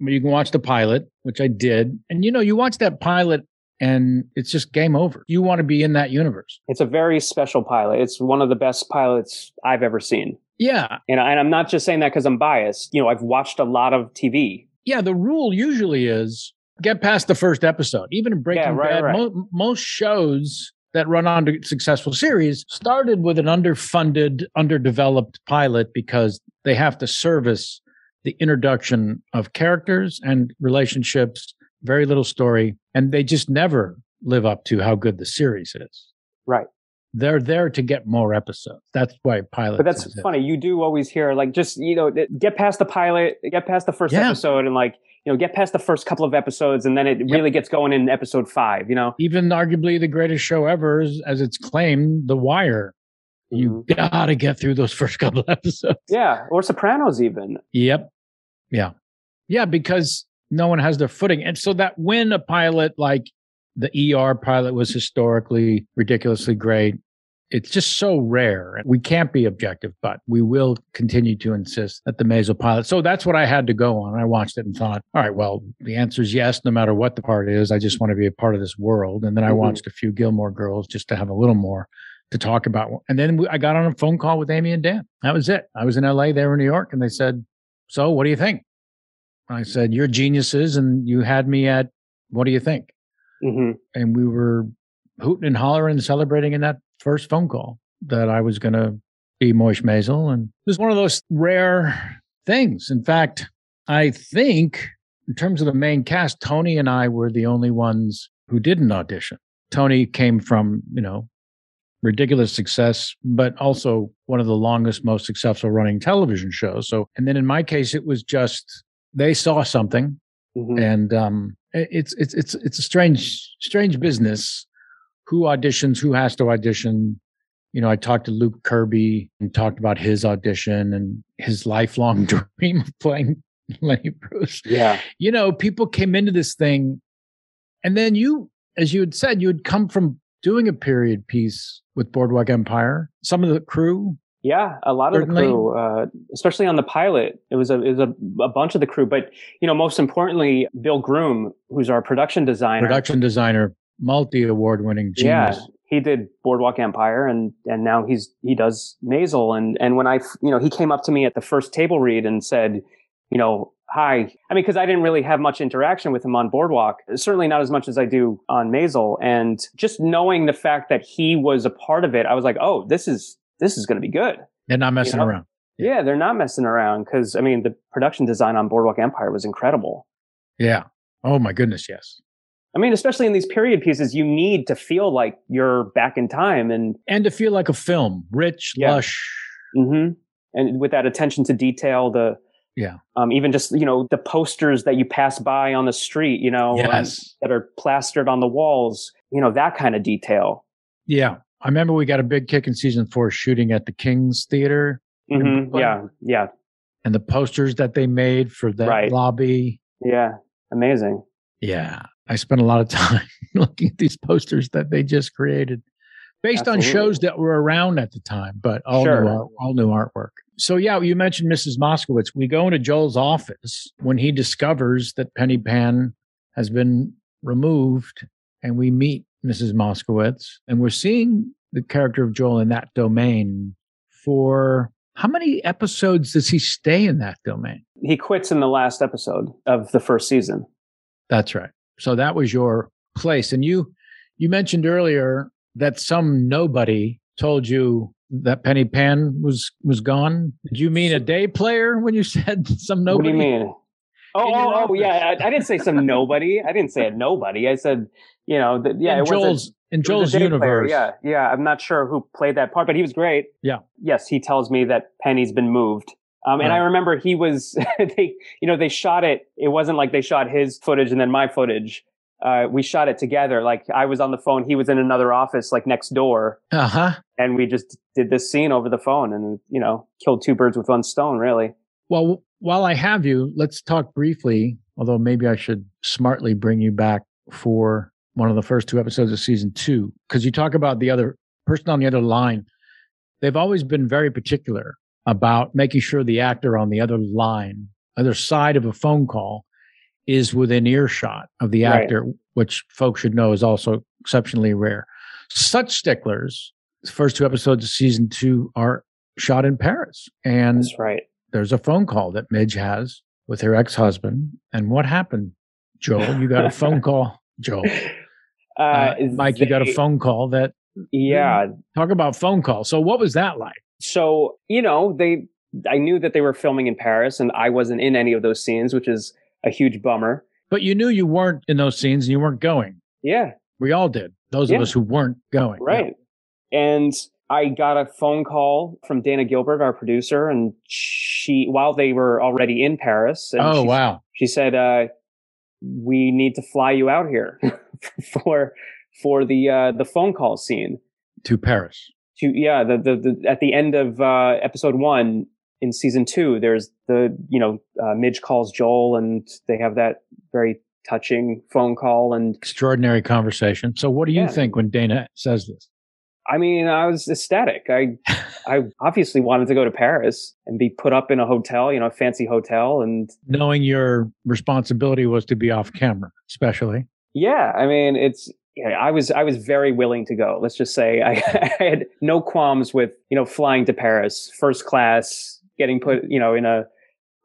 but you can watch the pilot, which I did. And you know, you watch that pilot and it's just game over. You want to be in that universe. It's a very special pilot. It's one of the best pilots I've ever seen. Yeah. And, I, and I'm not just saying that because I'm biased. You know, I've watched a lot of T V. Yeah, the rule usually is get past the first episode. Even in Breaking yeah, right, Bad, right. Mo- most shows that run on to successful series started with an underfunded, underdeveloped pilot because they have to service the introduction of characters and relationships, very little story, and they just never live up to how good the series is. Right. They're there to get more episodes. That's why pilots. But that's funny. It. You do always hear like, just, you know, get past the pilot, get past the first yeah. episode and like, you know, get past the first couple of episodes and then it yep. really gets going in episode five, you know? Even arguably the greatest show ever is, as it's claimed, The Wire. Mm-hmm. You gotta get through those first couple of episodes. Yeah. Or Sopranos even. Yep. Yeah. Yeah. Because no one has their footing. And so that when a pilot like the E R pilot was historically ridiculously great, it's just so rare. We can't be objective, but we will continue to insist that the Maisel pilot. So that's what I had to go on. I watched it and thought, all right, well, the answer is yes, no matter what the part is. I just want to be a part of this world. And then I watched a few Gilmore Girls just to have a little more to talk about. And then I got on a phone call with Amy and Dan. That was it. I was in L A, they were in New York, and they said, so what do you think? I said, you're geniuses, and you had me at, what do you think? Mm-hmm. And we were hooting and hollering and celebrating in that first phone call that I was going to be Moish Maisel. And it was one of those rare things. In fact, I think in terms of the main cast, Tony and I were the only ones who didn't audition. Tony came from, you know, ridiculous success, but also one of the longest, most successful running television shows. So, and then in my case, it was just they saw something. Mm-hmm. And um, it's it's it's it's a strange strange business. Who auditions? Who has to audition? You know, I talked to Luke Kirby and talked about his audition and his lifelong dream of playing Lenny Bruce. Yeah, you know, people came into this thing, and then you, as you had said, you had come from doing a period piece with Boardwalk Empire. Some of the crew. Yeah, a lot of Certainly. the crew, uh, especially on the pilot, it was a it was a, a bunch of the crew. But you know, most importantly, Bill Groom, who's our production designer, production designer, multi-award winning genius. Yeah, he did Boardwalk Empire, and and now he's he does Maisel. And and when I you know he came up to me at the first table read and said, you know, hi. I mean, because I didn't really have much interaction with him on Boardwalk, certainly not as much as I do on Maisel. And just knowing the fact that he was a part of it, I was like, oh, this is. This is going to be good. They're not messing you know? around. Yeah. yeah, they're not messing around because, I mean, the production design on Boardwalk Empire was incredible. Yeah. Oh, my goodness, yes. I mean, especially in these period pieces, you need to feel like you're back in time. And and to feel like a film, rich, yeah. lush. Mm-hmm. And with that attention to detail, the yeah, um, even just, you know, the posters that you pass by on the street, you know, yes. um, that are plastered on the walls, you know, that kind of detail. Yeah. I remember we got a big kick in season four shooting at the King's Theater. Mm-hmm. Yeah, yeah. And the posters that they made for that right. lobby. Yeah, amazing. Yeah. I spent a lot of time looking at these posters that they just created based Absolutely. on shows that were around at the time, but all, sure. new art, all new artwork. So, yeah, you mentioned Missus Moskowitz. We go into Joel's office when he discovers that Penny Pan has been removed, and we meet Missus Moskowitz, and we're seeing the character of Joel in that domain for... How many episodes does he stay in that domain? He quits in the last episode of the first season. That's right. So that was your place. And you you mentioned earlier that some nobody told you that Penny Pan was, was gone. Did you mean a day player when you said some nobody? What do you mean? Oh, oh, oh yeah. I, I didn't say some nobody. I didn't say a nobody. I said, you know, the, yeah. In it Joel's, was a, in Joel's it was a universe. Player. Yeah, yeah. I'm not sure who played that part, but he was great. Yeah. Yes, he tells me that Penny's been moved. Um, and right. I remember he was, they, you know, they shot it. It wasn't like they shot his footage and then my footage. Uh, we shot it together. Like I was on the phone. He was in another office, like next door. Uh-huh. And we just did this scene over the phone and, you know, killed two birds with one stone, really. Well, while I have you, let's talk briefly, although maybe I should smartly bring you back for one of the first two episodes of season two, because you talk about the other person on the other line. They've always been very particular about making sure the actor on the other line, other side of a phone call, is within earshot of the actor, right. which folks should know is also exceptionally rare. Such sticklers, the first two episodes of season two are shot in Paris. And that's right. There's a phone call that Midge has with her ex-husband. And what happened, Joel? You got a phone call, Joel. Uh, uh, Mike, they, you got a phone call that... Yeah. Talk about phone call. So what was that like? So, you know, they. I knew that they were filming in Paris and I wasn't in any of those scenes, which is a huge bummer. But you knew you weren't in those scenes and you weren't going. Yeah. We all did. Those yeah. of us who weren't going. Right. Yeah. And... I got a phone call from Dana Gilbert, our producer, and she, while they were already in Paris. And oh, she, wow. She said, uh, we need to fly you out here for, for the, uh, the phone call scene. To Paris. To, yeah. The, the, the at the end of, uh, episode one in season two, there's the, you know, uh, Midge calls Joel and they have that very touching phone call and extraordinary conversation. So what do you yeah. think when Dana says this? I mean, I was ecstatic. I I obviously wanted to go to Paris and be put up in a hotel, you know, a fancy hotel. And knowing your responsibility was to be off camera, especially. Yeah. I mean, it's, you know, I was, I was very willing to go. Let's just say I, I had no qualms with, you know, flying to Paris, first class, getting put, you know, in a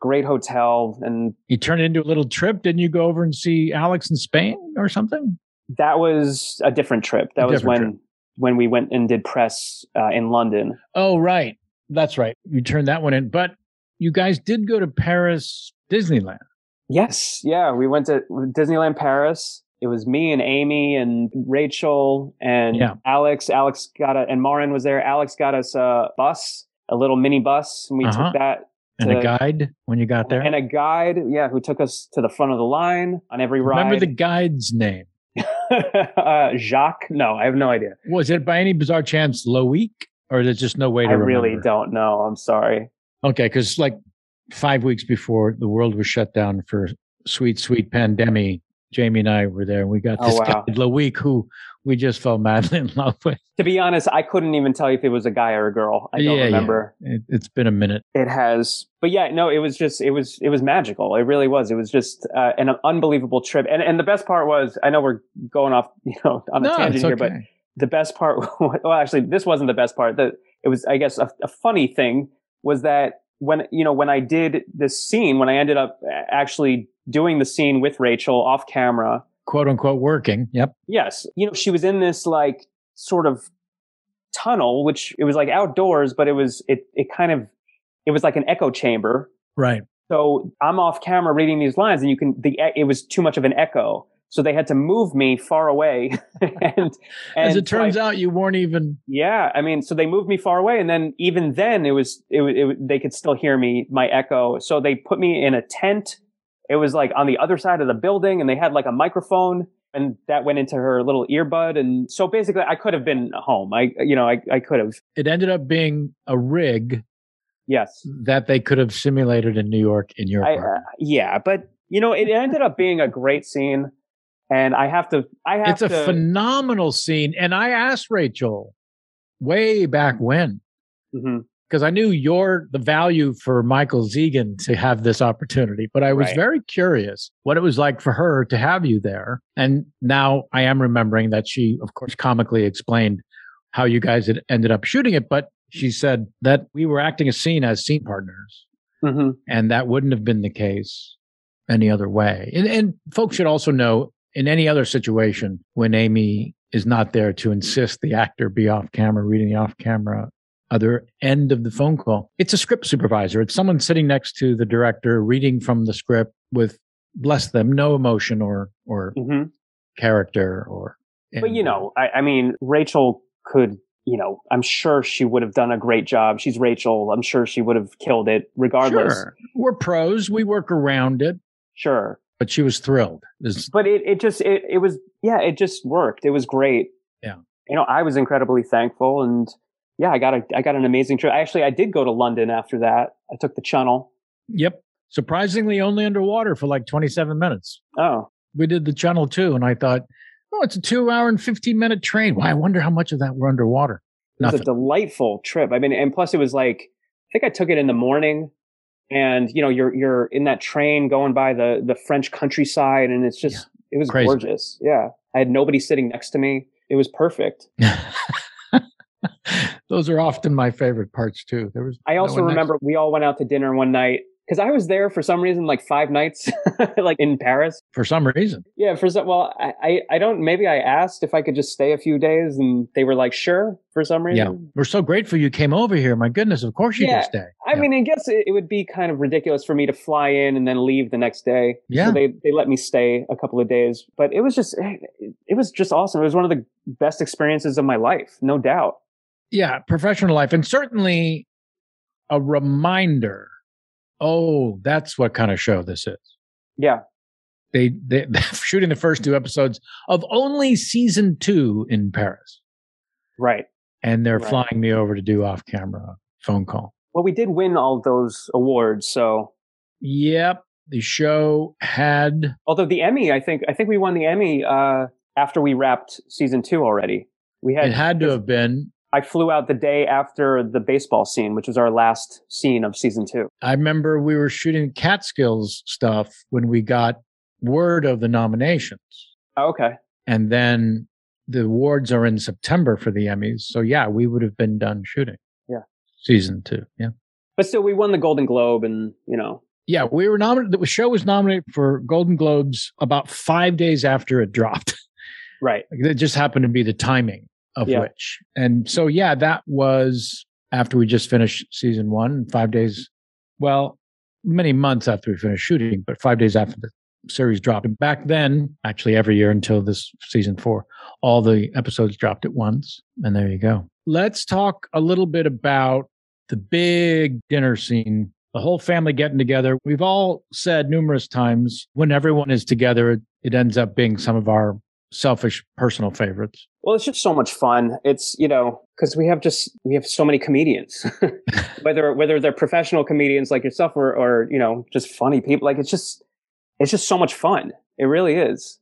great hotel. And you turned it into a little trip. Didn't you go over and see Alex in Spain or something? That was a different trip. That was when... Trip. when we went and did press uh, in London. Oh, right. That's right. You turned that one in. But you guys did go to Paris, Disneyland. Yes. Yeah. We went to Disneyland Paris. It was me and Amy and Rachel and yeah. Alex. Alex got a, and Marin was there. Alex got us a bus, a little mini bus. And we uh-huh. took that. To, and a guide when you got there? And a guide. Yeah. Who took us to the front of the line on every ride. Remember the guide's name? uh, Jacques? No, I have no idea. Was it by any bizarre chance Loic, or is it just no way to I remember? I really don't know. I'm sorry. Okay, because like five weeks before the world was shut down for sweet, sweet pandemic, Jamie and I were there. We got this oh, wow. guy, Loic, who we just fell madly in love with. To be honest, I couldn't even tell you if it was a guy or a girl. I don't yeah, remember. Yeah. It, it's been a minute. It has. But yeah, no, it was just, it was, it was magical. It really was. It was just uh, an unbelievable trip. And and the best part was, I know we're going off, you know, on a no, tangent okay. here, but the best part, well, actually, this wasn't the best part. The, it was, I guess, a, a funny thing was that when, you know, when I did this scene, when I ended up actually doing the scene with Rachel off camera, quote unquote working. Yep. Yes. You know, she was in this like sort of tunnel, which it was like outdoors, but it was, it, it kind of, it was like an echo chamber. Right. So I'm off camera reading these lines and you can, the, it was too much of an echo. So they had to move me far away. and, and as it turns like, out, you weren't even. Yeah. I mean, so they moved me far away. And then even then it was, it, it they could still hear me, my echo. So they put me in a tent. It was like on the other side of the building and they had like a microphone and that went into her little earbud. And so basically I could have been home. I, you know, I, I could have. It ended up being a rig. Yes. That they could have simulated in New York in your apartment. Uh, yeah. But, you know, it ended up being a great scene. And I have to, I have it's a to, phenomenal scene. And I asked Rachel way back when, because mm-hmm. I knew your, the value for Michael Zegen to have this opportunity, but I was right. very curious what it was like for her to have you there. And now I am remembering that she, of course, comically explained how you guys had ended up shooting it, but she said that we were acting a scene as scene partners, mm-hmm. and that wouldn't have been the case any other way. And, and folks should also know, in any other situation, when Amy is not there to insist the actor be off camera, reading the off camera other end of the phone call, it's a script supervisor. It's someone sitting next to the director, reading from the script with, bless them, no emotion or or mm-hmm. character or. And, but you know, I, I mean, Rachel could. You know, I'm sure she would have done a great job. She's Rachel. I'm sure she would have killed it regardless. Sure. We're pros. We work around it. Sure. But she was thrilled. This but it, it just, it, it was, yeah, it just worked. It was great. Yeah. You know, I was incredibly thankful. And yeah, I got a, I got an amazing trip. Actually, I did go to London after that. I took the Channel. Yep. Surprisingly, only underwater for like twenty-seven minutes. Oh. We did the Channel too. And I thought, oh, it's a two hour and fifteen minute train. Well, I wonder how much of that we're underwater. It was Nothing. a delightful trip. I mean, and plus it was like, I think I took it in the morning and, you know, you're, you're in that train going by the, the French countryside and it's just, yeah. it was Crazy. gorgeous. Yeah. I had nobody sitting next to me. It was perfect. Those are often my favorite parts too. There was. I also no remember next. we all went out to dinner one night. Because I was there for some reason, like five nights, like in Paris. For some reason. Yeah. For some, well, I, I don't, maybe I asked if I could just stay a few days and they were like, sure, for some reason. Yeah. We're so grateful you came over here. My goodness, of course you yeah. can stay. I yeah. mean, I guess it, it would be kind of ridiculous for me to fly in and then leave the next day. Yeah. So they, they let me stay a couple of days, but it was just, it was just awesome. It was one of the best experiences of my life, no doubt. Yeah. Professional life. And certainly a reminder. Oh, that's what kind of show this is. Yeah. They, they, they're shooting the first two episodes of only season two in Paris. Right. And they're right. flying me over to do off-camera phone call. Well, we did win all those awards, so. Yep. The show had. Although the Emmy, I think I think we won the Emmy uh, after we wrapped season two already. We had. It had to have been. I flew out the day after the baseball scene, which was our last scene of season two. I remember we were shooting Catskills stuff when we got word of the nominations. Oh, okay. And then the awards are in September for the Emmys. So yeah, we would have been done shooting. Yeah. Season two. Yeah. But still, we won the Golden Globe and, you know. Yeah, we were nominated. The show was nominated for Golden Globes about five days after it dropped. Right. It just happened to be the timing. Of yeah. which. And so, yeah, that was after we just finished season one, five days, well, many months after we finished shooting, but five days after the series dropped. And back then, actually every year until this season four, all the episodes dropped at once. And there you go. Let's talk a little bit about the big dinner scene, the whole family getting together. We've all said numerous times when everyone is together, it, it ends up being some of our selfish personal favorites. Well, it's just so much fun. It's, you know, because we have just, we have so many comedians, whether, whether they're professional comedians like yourself or, or, you know, just funny people. Like it's just, it's just so much fun. It really is.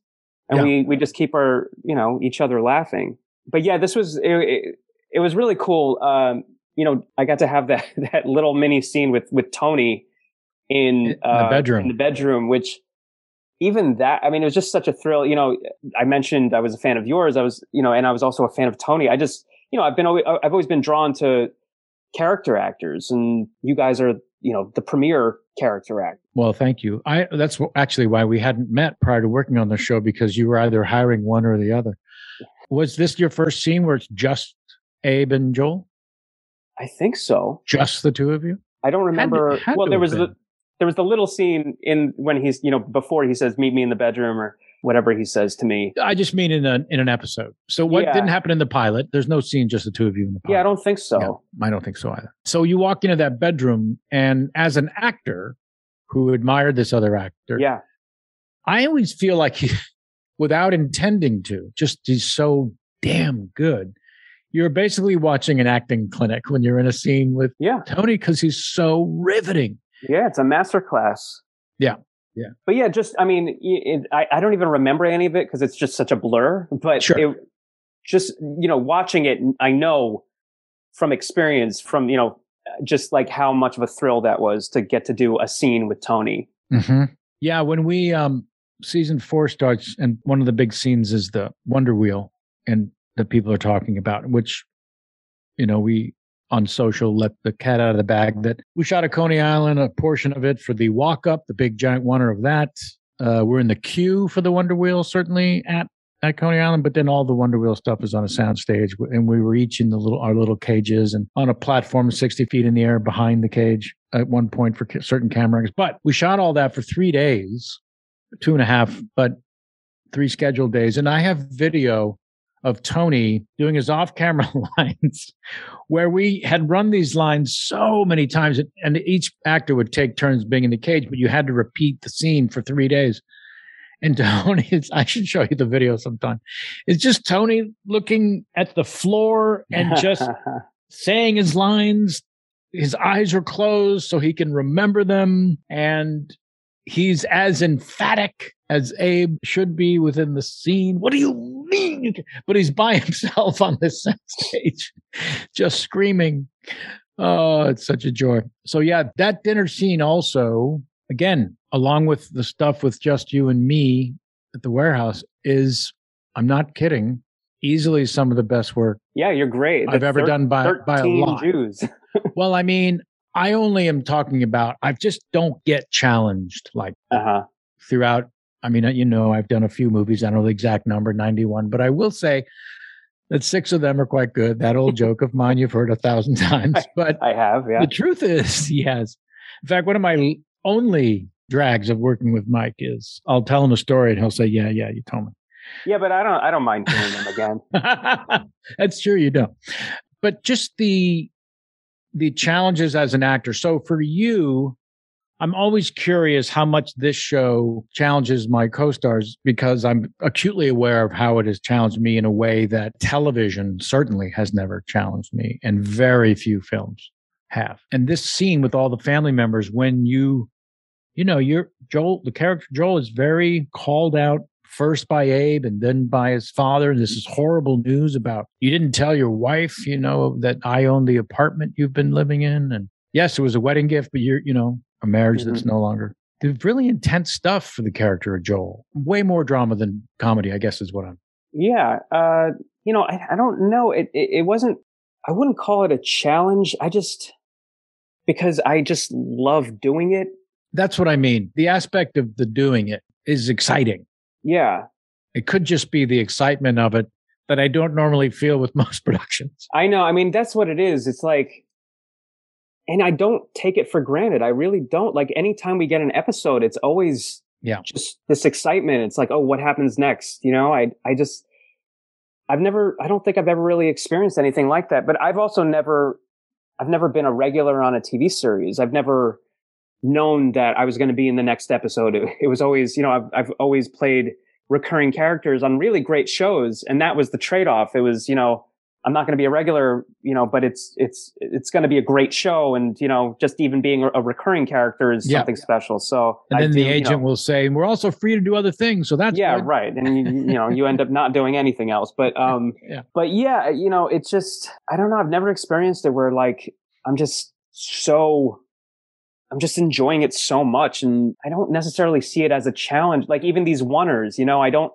And yeah. we, we just keep our, you know, each other laughing. But yeah, this was, it, it, it was really cool. Um, you know, I got to have that, that little mini scene with, with Tony in, in uh, the bedroom, in the bedroom, which, even that, I mean, it was just such a thrill. You know, I mentioned I was a fan of yours. I was, you know, and I was also a fan of Tony. I just, you know, I've been, always, I've always been drawn to character actors, and you guys are, you know, the premier character actor. Well, thank you. I that's actually why we hadn't met prior to working on the show, because you were either hiring one or the other. Was this your first scene where it's just Abe and Joel? I think so. Just the two of you? I don't remember. Had, had well, there was the. There was the little scene in when he's, you know, before he says, meet me in the bedroom or whatever he says to me. I just mean in an, in an episode. So what yeah. didn't happen in the pilot, there's no scene, just the two of you in the pilot. Yeah, I don't think so. Yeah, I don't think so either. So you walk into that bedroom and as an actor who admired this other actor. Yeah. I always feel like he, without intending to, just he's so damn good. You're basically watching an acting clinic when you're in a scene with yeah. Tony because he's so riveting. Yeah, it's a masterclass. Yeah. Yeah. But yeah, just, I mean, it, I, I don't even remember any of it because it's just such a blur. But sure. it, just, you know, watching it, I know from experience, from, you know, just like how much of a thrill that was to get to do a scene with Tony. Mm-hmm. Yeah. When we, um, season four starts, and one of the big scenes is the Wonder Wheel and that people are talking about, which, you know, we on social let the cat out of the bag that we shot at Coney Island, a portion of it for the walk up, the big giant wonder of that. Uh, we're in the queue for the Wonder Wheel, certainly at, at Coney Island, but then all the Wonder Wheel stuff is on a soundstage, and we were each in the little our little cages and on a platform sixty feet in the air behind the cage at one point for ca- certain camera angles. But we shot all that for three days. Two and a half, but three scheduled days. And I have video of Tony doing his off-camera lines where we had run these lines so many times. And each actor would take turns being in the cage, but you had to repeat the scene for three days. And Tony, it's, I should show you the video sometime. It's just Tony looking at the floor and just saying his lines. His eyes are closed so he can remember them. And he's as emphatic as Abe should be within the scene. What do you mean? But he's by himself on this stage, just screaming. Oh, it's such a joy. So yeah, that dinner scene also, again, along with the stuff with Just You and Me at the warehouse is, I'm not kidding, easily some of the best work. Yeah, you're great. I've the ever thir- done by, by a lot. Jews. Well, I mean, I only am talking about, I just don't get challenged like uh-huh. throughout. I mean, you know, I've done a few movies. I don't know the exact number, ninety-one, but I will say that six of them are quite good. That old joke of mine, you've heard a thousand times, but I have. Yeah. The truth is, yes. In fact, one of my only drags of working with Mike is I'll tell him a story and he'll say, yeah, yeah, you told me. Yeah, but I don't, I don't mind hearing them again. That's true. You don't. But just the, the challenges as an actor. So for you, I'm always curious how much this show challenges my co-stars because I'm acutely aware of how it has challenged me in a way that television certainly has never challenged me, and very few films have. And this scene with all the family members, when you, you know, you're Joel, the character Joel is very called out first by Abe and then by his father. And this is horrible news about you didn't tell your wife, you know, that I own the apartment you've been living in. And yes, it was a wedding gift, but you're, you know, a marriage mm-hmm. that's no longer. The really intense stuff for the character of Joel. Way more drama than comedy, I guess is what I'm. Yeah. Uh, you know, I, I don't know. It, it, it wasn't, I wouldn't call it a challenge. I just, because I just love doing it. That's what I mean. The aspect of the doing it is exciting. Yeah. It could just be the excitement of it that I don't normally feel with most productions. I know. I mean, that's what it is. It's like, and I don't take it for granted. I really don't. Like anytime we get an episode, it's always yeah. just this excitement. It's like, oh, what happens next? You know, I, I just, I've never, I don't think I've ever really experienced anything like that, but I've also never, I've never been a regular on a T V series. I've never known that I was going to be in the next episode. It, it was always, you know, I've, I've always played recurring characters on really great shows. And that was the trade-off. It was, you know, I'm not going to be a regular, you know, but it's, it's, it's going to be a great show. And, you know, just even being a, a recurring character is yeah. something special. So and then I do, the agent you know, will say, and we're also free to do other things. So that's yeah, good. Right. And you, you know, you end up not doing anything else, but, um, yeah. but yeah, you know, it's just, I don't know. I've never experienced it where like, I'm just so I'm just enjoying it so much. And I don't necessarily see it as a challenge. Like even these oneers, you know, I don't,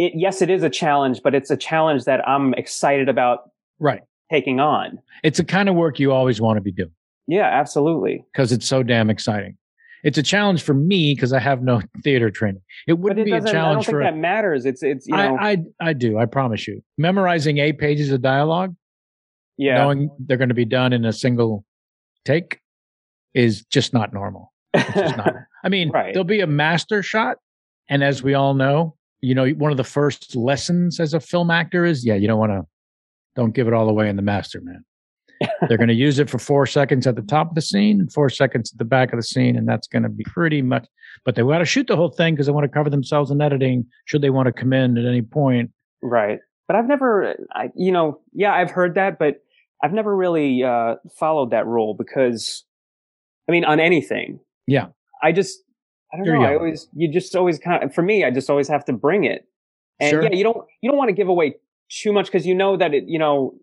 it, yes, it is a challenge, but it's a challenge that I'm excited about right. taking on. It's a kind of work you always want to be doing. Yeah, absolutely. Because it's so damn exciting. It's a challenge for me because I have no theater training. It wouldn't it be a challenge for. I don't think for, that matters. It's, it's, you know. I, I, I do. I promise you. Memorizing eight pages of dialogue. Yeah. Knowing they're going to be done in a single take. Is just not normal. It's just not. I mean, right. there'll be a master shot. And as we all know, you know, one of the first lessons as a film actor is, yeah, you don't want to, don't give it all away in the master, man. They're going to use it for four seconds at the top of the scene and four seconds at the back of the scene. And that's going to be pretty much, but they want to shoot the whole thing because they want to cover themselves in editing. Should they want to come in at any point. Right. But I've never, I, you know, yeah, I've heard that, but I've never really uh, followed that rule because I mean, on anything. Yeah. I just, I don't Here know. I always, you just always kind of, for me, I just always have to bring it. And sure. yeah, you don't, you don't want to give away too much, because you know that it, you know,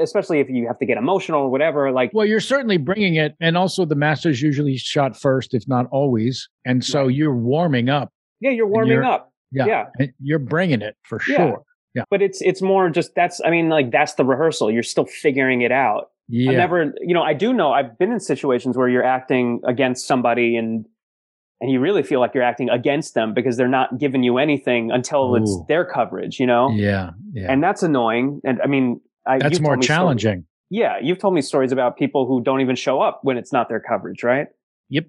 especially if you have to get emotional or whatever. Like, well, you're certainly bringing it. And also the master's usually shot first, if not always. And so right. you're warming up. Yeah. You're warming you're, up. Yeah. yeah. And you're bringing it for yeah. sure. Yeah. But it's, it's more just, that's, I mean, like, that's the rehearsal. You're still figuring it out. Yeah. I never, you know, I do know I've been in situations where you're acting against somebody and, and you really feel like you're acting against them because they're not giving you anything until Ooh. It's their coverage, you know? Yeah, yeah. And that's annoying. And I mean, I, that's more challenging. Stories. Yeah. You've told me stories about people who don't even show up when it's not their coverage, right? Yep.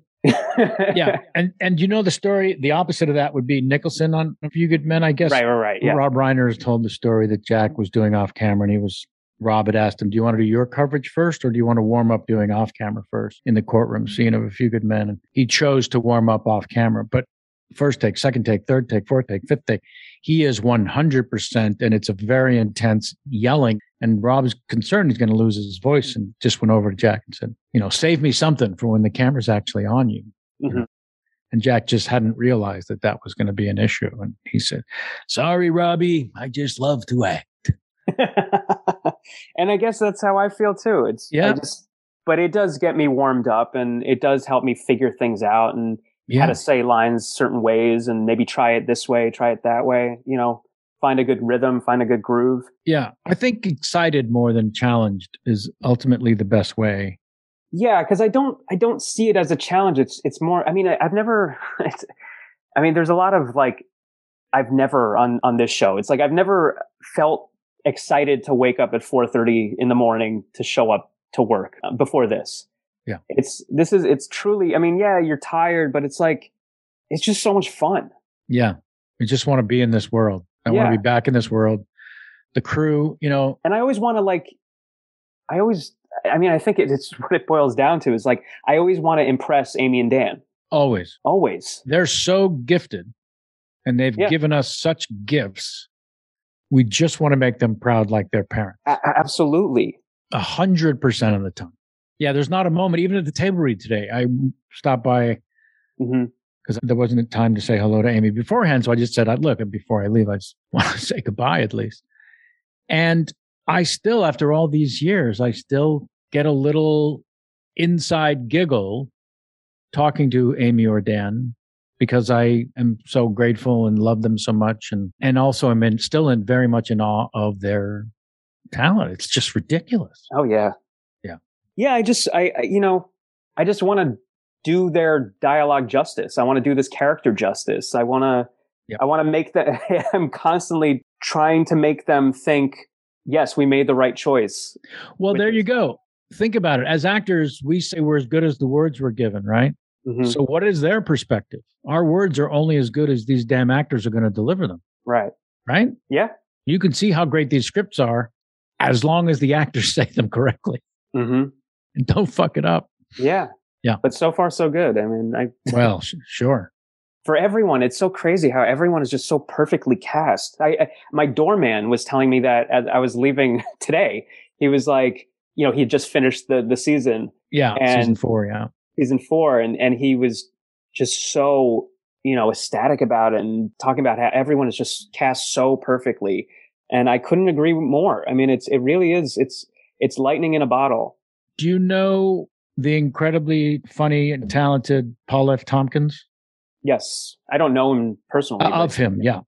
yeah. And, and you know, the story, the opposite of that would be Nicholson on A Few Good Men, I guess. Right, right, right. Yeah. Rob Reiner has told the story that Jack was doing off camera, and he was, Rob had asked him, do you want to do your coverage first, or do you want to warm up doing off camera first in the courtroom scene of A Few Good Men? And he chose to warm up off camera, but first take, second take, third take, fourth take, fifth take, he is one hundred percent. And it's a very intense yelling. And Rob's concerned he's going to lose his voice, and just went over to Jack and said, you know, save me something for when the camera's actually on you. Mm-hmm. And Jack just hadn't realized that that was going to be an issue. And he said, sorry, Robbie, I just love to act. And I guess that's how I feel too. It's yeah. I just, but it does get me warmed up, and it does help me figure things out and yeah. how to say lines certain ways, and maybe try it this way, try it that way, you know, find a good rhythm, find a good groove. Yeah. I think excited more than challenged is ultimately the best way. Yeah. Cause I don't, I don't see it as a challenge. It's, it's more, I mean, I, I've never, it's, I mean, there's a lot of like, I've never on, on this show, it's like, I've never felt excited to wake up at four thirty in the morning to show up to work before this. Yeah. It's, this is, it's truly, I mean, yeah, you're tired, but it's like, it's just so much fun. Yeah. We just want to be in this world. I yeah. want to be back in this world. The crew, you know. And I always want to like, I always, I mean, I think it, it's what it boils down to is like, I always want to impress Amy and Dan. Always. Always. They're so gifted, and they've yeah. given us such gifts. We just want to make them proud like their parents. A- absolutely. A hundred percent of the time. Yeah, there's not a moment, even at the table read today, I stopped by because mm-hmm. there wasn't time to say hello to Amy beforehand. So I just said, I'd look, and before I leave, I just want to say goodbye at least. And I still, after all these years, I still get a little inside giggle talking to Amy or Dan, because I am so grateful and love them so much. And, and also I'm in, still in very much in awe of their talent. It's just ridiculous. Oh yeah. Yeah. Yeah. I just, I, I you know, I just want to do their dialogue justice. I want to do this character justice. I want to, yep. I want to make that, I'm constantly trying to make them think, yes, we made the right choice. Well, there is- you go. Think about it. As actors, we say we're as good as the words we're given, right? Mm-hmm. So what is their perspective? Our words are only as good as these damn actors are going to deliver them. Right. Right? Yeah. You can see how great these scripts are as long as the actors say them correctly. Mm-hmm. And don't fuck it up. Yeah. Yeah. But so far, so good. I mean, I... Well, sh- sure. For everyone, it's so crazy how everyone is just so perfectly cast. I, I my doorman was telling me that as I was leaving today. He was like, you know, he had just finished the, the season. Yeah, and season four, yeah. Season four, and, and he was just so, you know, ecstatic about it and talking about how everyone is just cast so perfectly. And I couldn't agree more. I mean, it's, it really is. It's, it's lightning in a bottle. Do you know the incredibly funny and talented Paul F. Tompkins? Yes. I don't know him personally. Uh, of him. Yeah.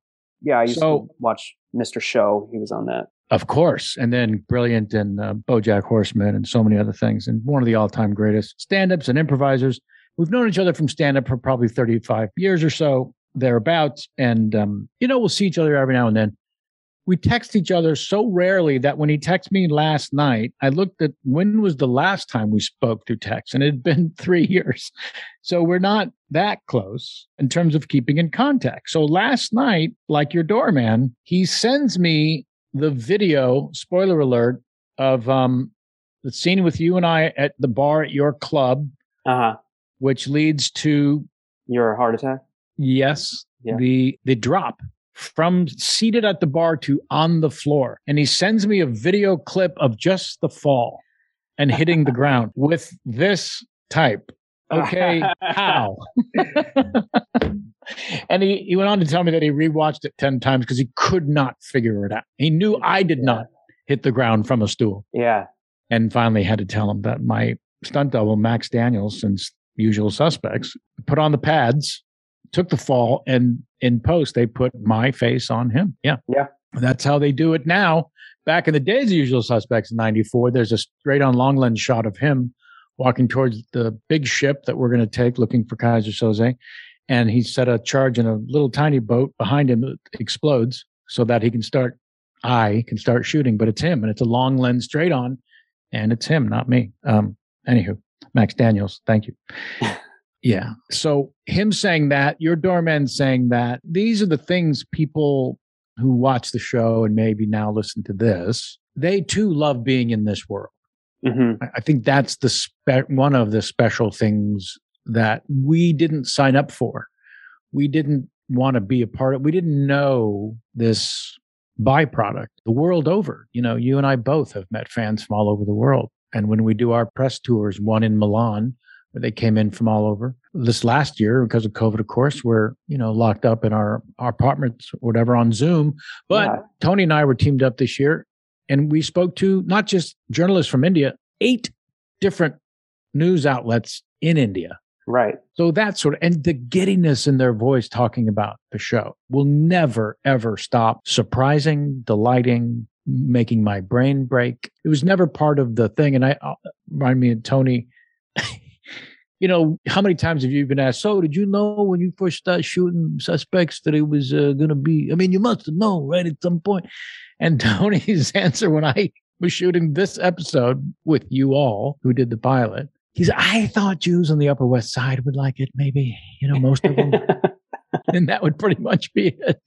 Yeah. I used so, to watch Mister Show. He was on that. Of course. And then brilliant in uh, BoJack Horseman and so many other things. And one of the all-time greatest stand-ups and improvisers. We've known each other from stand-up for probably thirty-five years or so, thereabouts. And, um, you know, we'll see each other every now and then. We text each other so rarely that when he texted me last night, I looked at when was the last time we spoke through text, and it had been three years. So we're not that close in terms of keeping in contact. So last night, like your doorman, he sends me the video, spoiler alert, of um, the scene with you and I at the bar at your club, uh-huh. which leads to... Your heart attack? Yes. Yeah. The the drop from seated at the bar to on the floor. And he sends me a video clip of just the fall and hitting the ground with this type Okay, how? And he, he went on to tell me that he rewatched it ten times because he could not figure it out. He knew I did yeah. not hit the ground from a stool. Yeah. And finally had to tell him that my stunt double, Max Daniels, since Usual Suspects, put on the pads, took the fall, and in post, they put my face on him. Yeah. Yeah. And that's how they do it now. Back in the days of Usual Suspects in ninety-four, there's a straight on long lens shot of him walking towards the big ship that we're going to take, looking for Kaiser Soze. And he set a charge in a little tiny boat behind him that explodes so that he can start, I can start shooting, but it's him. And it's a long lens straight on, and it's him, not me. Um, anywho, Max Daniels, thank you. Yeah. So him saying that, your doorman saying that, these are the things people who watch the show and maybe now listen to this, they too love being in this world. Mm-hmm. I think that's the spe- one of the special things that we didn't sign up for. We didn't want to be a part of. We didn't know this byproduct the world over. You know, you and I both have met fans from all over the world. And when we do our press tours, one in Milan, where they came in from all over. This last year, because of COVID, of course, we're, you know, locked up in our, our apartments or whatever on Zoom. But yeah. Tony and I were teamed up this year, and we spoke to not just journalists from India, eight different news outlets in India. Right. So that sort of, and the giddiness in their voice talking about the show will never, ever stop surprising, delighting, making my brain break. It was never part of the thing. And I, uh, remind me of Tony. You know, how many times have you been asked, so did you know when you first started shooting Suspects that it was uh, going to be, I mean, you must have known, right, at some point. And Tony's answer when I was shooting this episode with you all who did the pilot, he's, I thought Jews on the Upper West Side would like it, maybe, you know, most of them. And that would pretty much be it.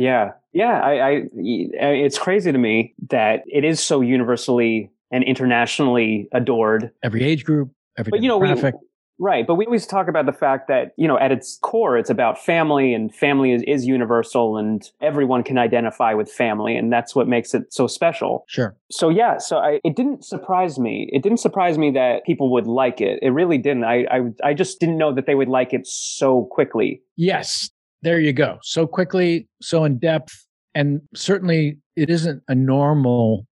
Yeah. Yeah. I, I, it's crazy to me that it is so universally and internationally adored. Every age group. But, you know, we, right. But we always talk about the fact that, you know, at its core, it's about family, and family is, is universal, and everyone can identify with family. And that's what makes it so special. Sure. So, yeah. So I, it didn't surprise me. It didn't surprise me that people would like it. It really didn't. I, I, I just didn't know that they would like it so quickly. Yes. There you go. So quickly, so in depth. And certainly it isn't a normal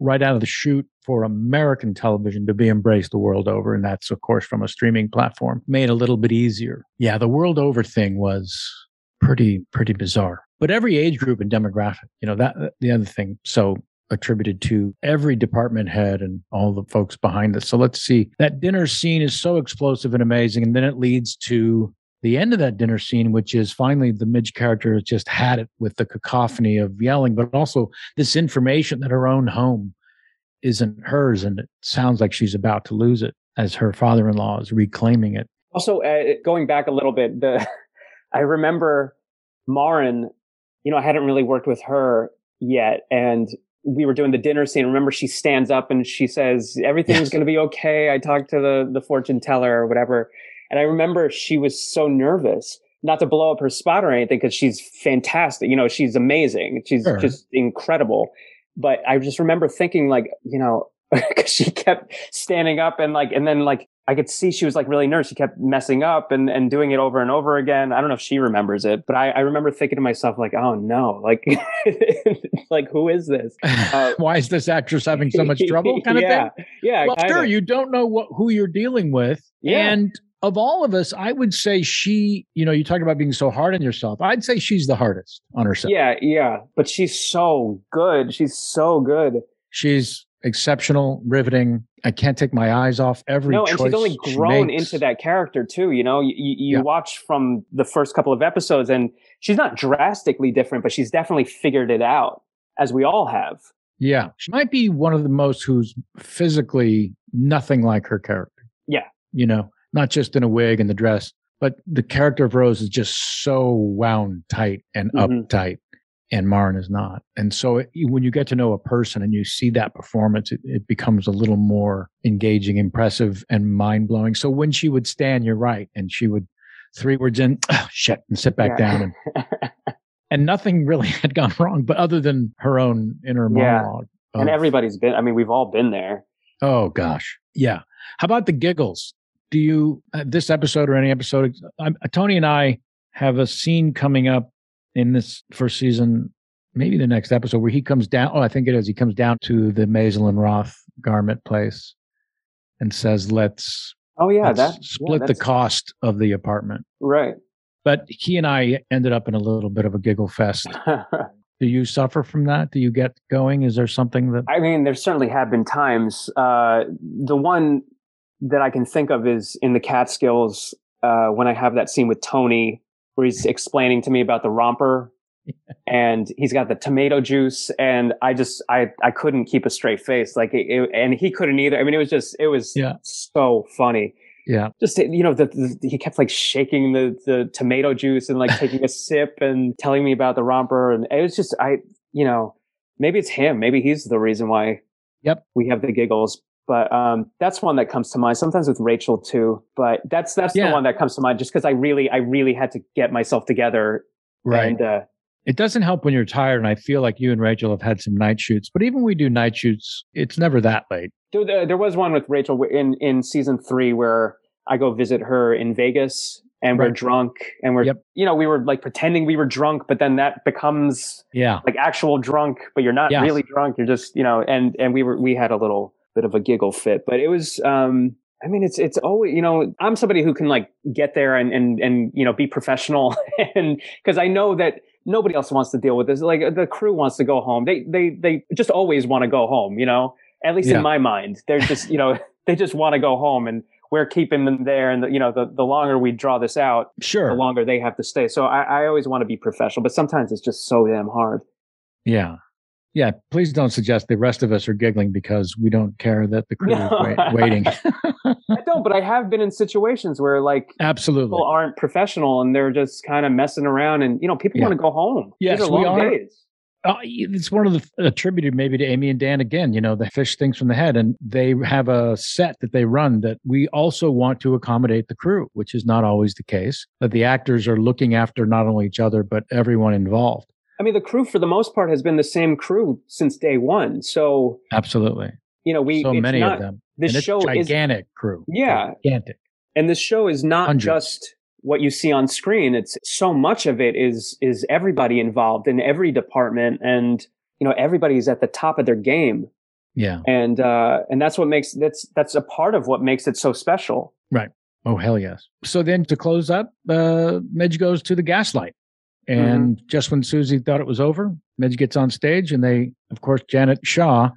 right out of the chute for American television to be embraced the world over. And that's, of course, from a streaming platform, made a little bit easier. Yeah, the world over thing was pretty, pretty bizarre. But every age group and demographic, you know, that the other thing so attributed to every department head and all the folks behind it. So let's see. That dinner scene is so explosive and amazing. And then it leads to the end of that dinner scene, which is finally the Midge character has just had it with the cacophony of yelling, but also this information that her own home isn't hers, and it sounds like she's about to lose it as her father-in-law is reclaiming it. Also, uh, going back a little bit, the I remember Marin, you know, I hadn't really worked with her yet, and we were doing the dinner scene. Remember, she stands up and she says, everything's yes. going to be okay. I talked to the, the fortune teller or whatever. And I remember she was so nervous, not to blow up her spot or anything, because she's fantastic. You know, she's amazing. She's sure. just incredible. But I just remember thinking, like, you know, because she kept standing up and like, and then like, I could see she was like really nervous. She kept messing up and, and doing it over and over again. I don't know if she remembers it, but I, I remember thinking to myself, like, oh no, like, like, who is this? Uh, Why is this actress having so much trouble kind of yeah, thing? Yeah. Well, kinda. Sure, you don't know what, who you're dealing with. Yeah. And of all of us, I would say she, you know, you talk about being so hard on yourself. I'd say she's the hardest on herself. Yeah, yeah. But she's so good. She's so good. She's exceptional, riveting. I can't take my eyes off every choice. No, and she's only grown into that character too. You know, you, you yeah. watch from the first couple of episodes and she's not drastically different, but she's definitely figured it out, as we all have. Yeah. She might be one of the most who's physically nothing like her character. Yeah. You know? Not just in a wig and the dress, but the character of Rose is just so wound tight and mm-hmm. uptight, and Marin is not. And so it, when you get to know a person and you see that performance, it, it becomes a little more engaging, impressive, and mind-blowing. So when she would stand, you're right, and she would three words in, oh, shit, and sit back yeah. down. And, and nothing really had gone wrong, but other than her own inner yeah. monologue. Of, and everybody's been, I mean, we've all been there. Oh, gosh. Yeah. How about the giggles? do you, uh, this episode or any episode, uh, Tony and I have a scene coming up in this first season, maybe the next episode, where he comes down. Oh, I think it is. He comes down to the Maisel and Roth garment place and says, let's, oh, yeah, let's that, split yeah, the cost of the apartment. Right. But he and I ended up in a little bit of a giggle fest. Do you suffer from that? Do you get going? Is there something that... I mean, there certainly have been times. Uh, the one that I can think of is in the Catskills uh, when I have that scene with Tony where he's explaining to me about the romper and he's got the tomato juice. And I just, I, I couldn't keep a straight face. Like, it, it, and he couldn't either. I mean, it was just, it was yeah. so funny. Yeah. Just, you know, the, the, he kept like shaking the, the tomato juice and like taking a sip and telling me about the romper. And it was just, I, you know, maybe it's him. Maybe he's the reason why yep. we have the giggles. But um, that's one that comes to mind. Sometimes with Rachel too. But that's, that's yeah. the one that comes to mind just because I really, I really had to get myself together. Right. And, uh, it doesn't help when you're tired. And I feel like you and Rachel have had some night shoots, but even when we do night shoots, it's never that late. There was one with Rachel in, in season three where I go visit her in Vegas and right. we're drunk and we're, yep. you know, we were like pretending we were drunk, but then that becomes yeah. like actual drunk, but you're not yes. really drunk. You're just, you know, and, and we were, we had a little bit of a giggle fit, but it was, um, I mean, it's, it's always, you know, I'm somebody who can like get there and, and, and, you know, be professional and cause I know that nobody else wants to deal with this. Like the crew wants to go home. They, they, they just always want to go home, you know? At least yeah. in my mind, they're just, you know, they just want to go home and we're keeping them there. And, the, you know, the, the longer we draw this out, sure. the longer they have to stay. So I, I always want to be professional, but sometimes it's just so damn hard. Yeah. Yeah. Please don't suggest the rest of us are giggling because we don't care that the crew no. is wait, waiting. I don't, but I have been in situations where like absolutely people aren't professional and they're just kind of messing around and, you know, people yeah. want to go home. Yes, These are long we are. Days. Uh, it's one of the attributed maybe to Amy and Dan again, you know, the fish things from the head, and they have a set that they run that we also want to accommodate the crew, which is not always the case, that the actors are looking after not only each other, but everyone involved. I mean, the crew for the most part has been the same crew since day one. So absolutely. You know, we, so many not, of them. This and show gigantic is gigantic crew. Yeah. Gigantic. And this show is not Hundreds. just what you see on screen. It's so much of it is, is everybody involved in every department. And, you know, everybody's at the top of their game. Yeah. And, uh, and that's what makes, that's, that's a part of what makes it so special. Right. Oh, hell yes. So then to close up, uh, Midge goes to the gaslight. And mm-hmm. just when Susie thought it was over, Midge gets on stage and they, of course, Janet Shaw,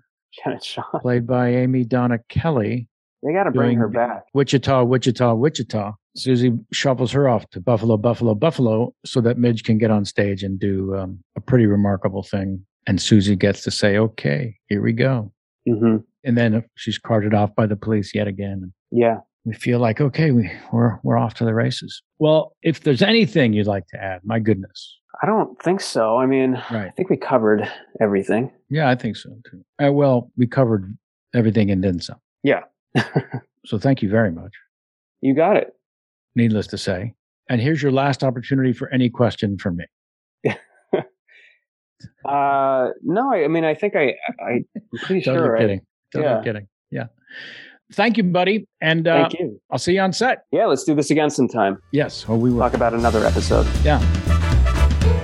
Janet Shaw. played by Amy Donna Kelly. They got to bring her back. Wichita, Wichita, Wichita. Susie shuffles her off to Buffalo, Buffalo, Buffalo so that Midge can get on stage and do um, a pretty remarkable thing. And Susie gets to say, okay, here we go. Mm-hmm. And then she's carted off by the police yet again. Yeah. We feel like, okay, we, we're we're off to the races. Well, if there's anything you'd like to add, my goodness. I don't think so. I mean, right. I think we covered everything. Yeah, I think so too. Uh, well, we covered everything and then some. Yeah. So thank you very much. You got it. Needless to say. And here's your last opportunity for any question for me. uh, no, I, I mean, I think I, I, I'm pretty totally sure. Kidding. I, totally yeah. kidding. Yeah. Thank you, buddy. And uh, Thank you. I'll see you on set. Yeah, let's do this again sometime. Yes, well, we will. Talk about another episode. Yeah.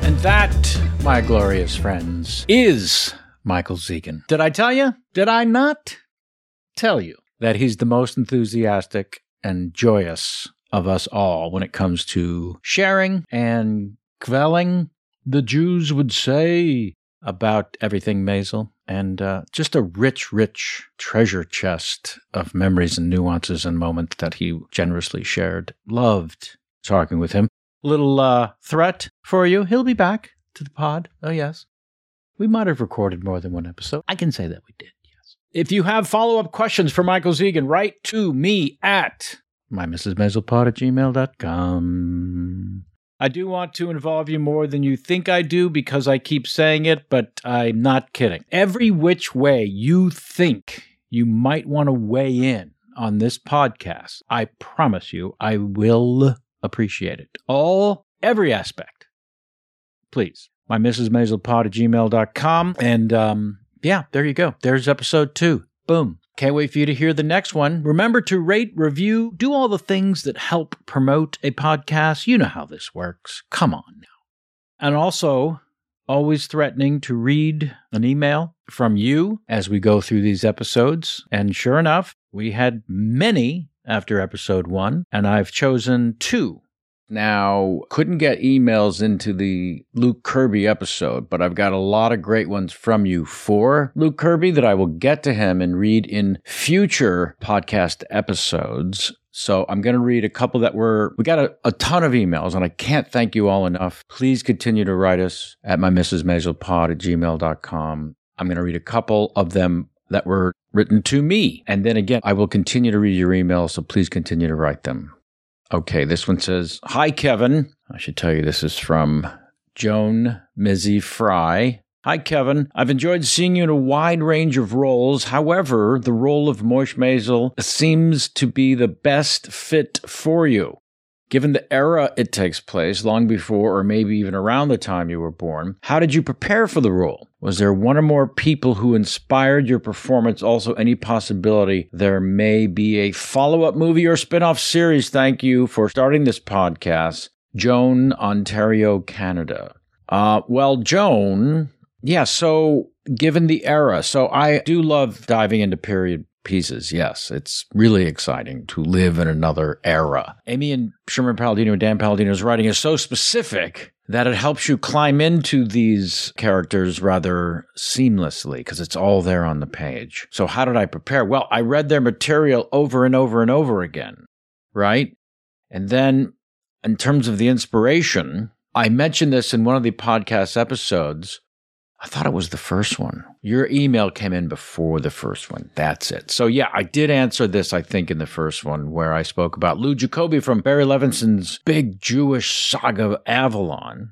And that, my glorious friends, is Michael Zegen. Did I tell you? Did I not tell you that he's the most enthusiastic and joyous of us all when it comes to sharing and quelling, the Jews would say, about everything Maisel, and uh, just a rich, rich treasure chest of memories and nuances and moments that he generously shared. Loved talking with him. Little uh, threat for you. He'll be back to the pod. Oh, yes. We might have recorded more than one episode. I can say that we did, yes. If you have follow-up questions for Michael Zegen, write to me at my missus maisel pod at gmail dot com. I do want to involve you more than you think I do because I keep saying it, but I'm not kidding. Every which way you think you might want to weigh in on this podcast, I promise you I will appreciate it. All, every aspect. Please. my missus maisel pod at gmail dot com. And um, yeah, there you go. There's episode two. Boom. Can't wait for you to hear the next one. Remember to rate, review, do all the things that help promote a podcast. You know how this works. Come on now. And also, always threatening to read an email from you as we go through these episodes. And sure enough, we had many after episode one, and I've chosen two. Now, couldn't get emails into the Luke Kirby episode, but I've got a lot of great ones from you for Luke Kirby that I will get to him and read in future podcast episodes. So I'm going to read a couple that were, we got a, a ton of emails, and I can't thank you all enough. Please continue to write us at my missus maiselpod at gmail dot com. I'm going to read a couple of them that were written to me. And then again, I will continue to read your emails, so please continue to write them. Okay, this one says, hi, Kevin. I should tell you this is from Joan Mizzy Fry. Hi, Kevin. I've enjoyed seeing you in a wide range of roles. However, the role of Moish Maisel seems to be the best fit for you. Given the era it takes place, long before or maybe even around the time you were born, how did you prepare for the role? Was there one or more people who inspired your performance? Also, any possibility there may be a follow-up movie or spin-off series? Thank you for starting this podcast. Joan, Ontario, Canada. Uh, well, Joan, yeah, so given the era, so I do love diving into period pieces. Yes, it's really exciting to live in another era. Amy and Sherman-Palladino and Dan Paladino's writing is so specific that it helps you climb into these characters rather seamlessly because it's all there on the page. So how did I prepare? Well, I read their material over and over and over again, right? And then in terms of the inspiration, I mentioned this in one of the podcast episodes. I thought it was the first one. Your email came in before the first one. That's it. So yeah, I did answer this, I think, in the first one where I spoke about Lou Jacoby from Barry Levinson's big Jewish saga of Avalon.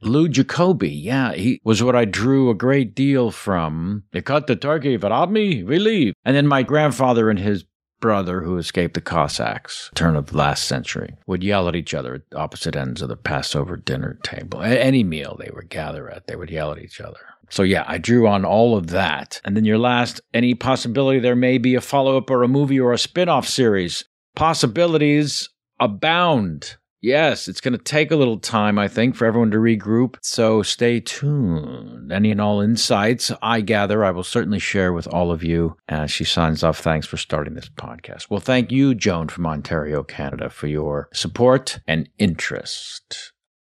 Lou Jacoby, yeah, he was what I drew a great deal from. They cut the turkey, but on me, we leave. And then my grandfather and his brother who escaped the Cossacks, turn of the last century, would yell at each other at opposite ends of the Passover dinner table. At any meal they would gather at, they would yell at each other. So yeah, I drew on all of that. And then your last, any possibility there may be a follow-up or a movie or a spin-off series. Possibilities abound. Yes, it's going to take a little time, I think, for everyone to regroup. So stay tuned. Any and all insights I gather, I will certainly share with all of you. As she signs off, thanks for starting this podcast. Well, thank you, Joan from Ontario, Canada, for your support and interest.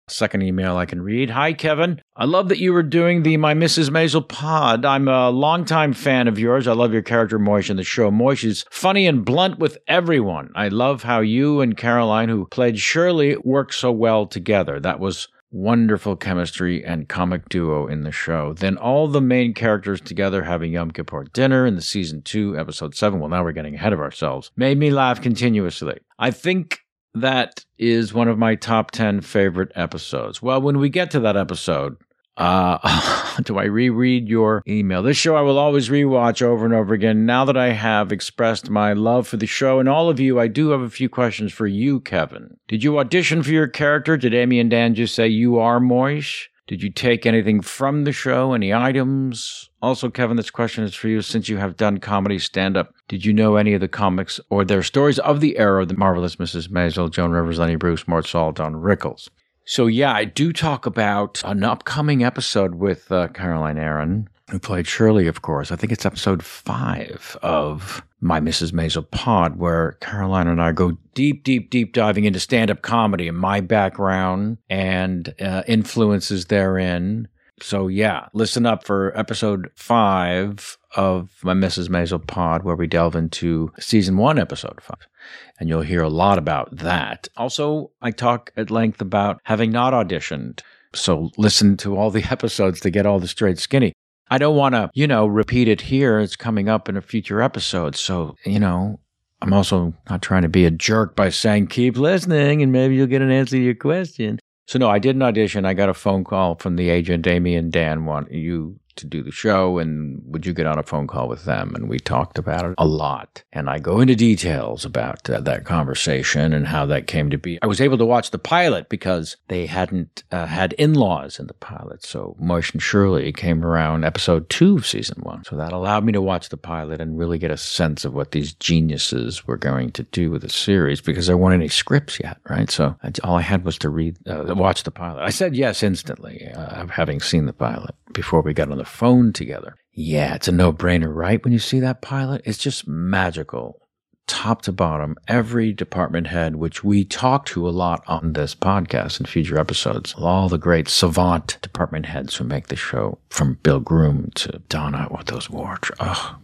Second email I can read. Hi, Kevin. I love that you were doing the My Missus Maisel pod. I'm a longtime fan of yours. I love your character, Moish, in the show. Moish is funny and blunt with everyone. I love how you and Caroline, who played Shirley, work so well together. That was wonderful chemistry and comic duo in the show. Then all the main characters together having Yom Kippur dinner in the season two, episode seven. Well, now we're getting ahead of ourselves. Made me laugh continuously. I think that is one of my top ten favorite episodes. Well, when we get to that episode, uh, do I reread your email? This show I will always rewatch over and over again. Now that I have expressed my love for the show and all of you, I do have a few questions for you, Kevin. Did you audition for your character? Did Amy and Dan just say you are Moish? Did you take anything from the show? Any items? Also, Kevin, this question is for you. Since you have done comedy stand-up, did you know any of the comics or their stories of the era of The Marvelous Missus Maisel, Joan Rivers, Lenny Bruce, Mort Saul, Don Rickles? So, yeah, I do talk about an upcoming episode with uh, Caroline Aaron, who played Shirley, of course. I think it's episode five of My Missus Maisel Pod, where Caroline and I go deep, deep, deep diving into stand-up comedy and my background and uh, influences therein. So, yeah, listen up for episode five of My Missus Maisel Pod, where we delve into season one, episode five. And you'll hear a lot about that. Also, I talk at length about having not auditioned. So listen to all the episodes to get all the straight skinny. I don't want to, you know, repeat it here. It's coming up in a future episode. So, you know, I'm also not trying to be a jerk by saying keep listening and maybe you'll get an answer to your question. So no, I didn't audition. I got a phone call from the agent, Amy and Dan want you to do the show, and would you get on a phone call with them? And we talked about it a lot. And I go into details about uh, that conversation and how that came to be. I was able to watch the pilot because they hadn't uh, had in-laws in the pilot. So Moish and Shirley came around episode two of season one. So that allowed me to watch the pilot and really get a sense of what these geniuses were going to do with the series, because there weren't any scripts yet, right? So I, all I had was to read, uh, watch the pilot. I said yes instantly, uh, having seen the pilot before we got on the phone together. Yeah, it's a no-brainer, right? When you see that pilot, it's just magical. Top to bottom, every department head, which we talk to a lot on this podcast and future episodes, all the great savant department heads who make the show, from Bill Groom to Donna, what those wardrobes, oh,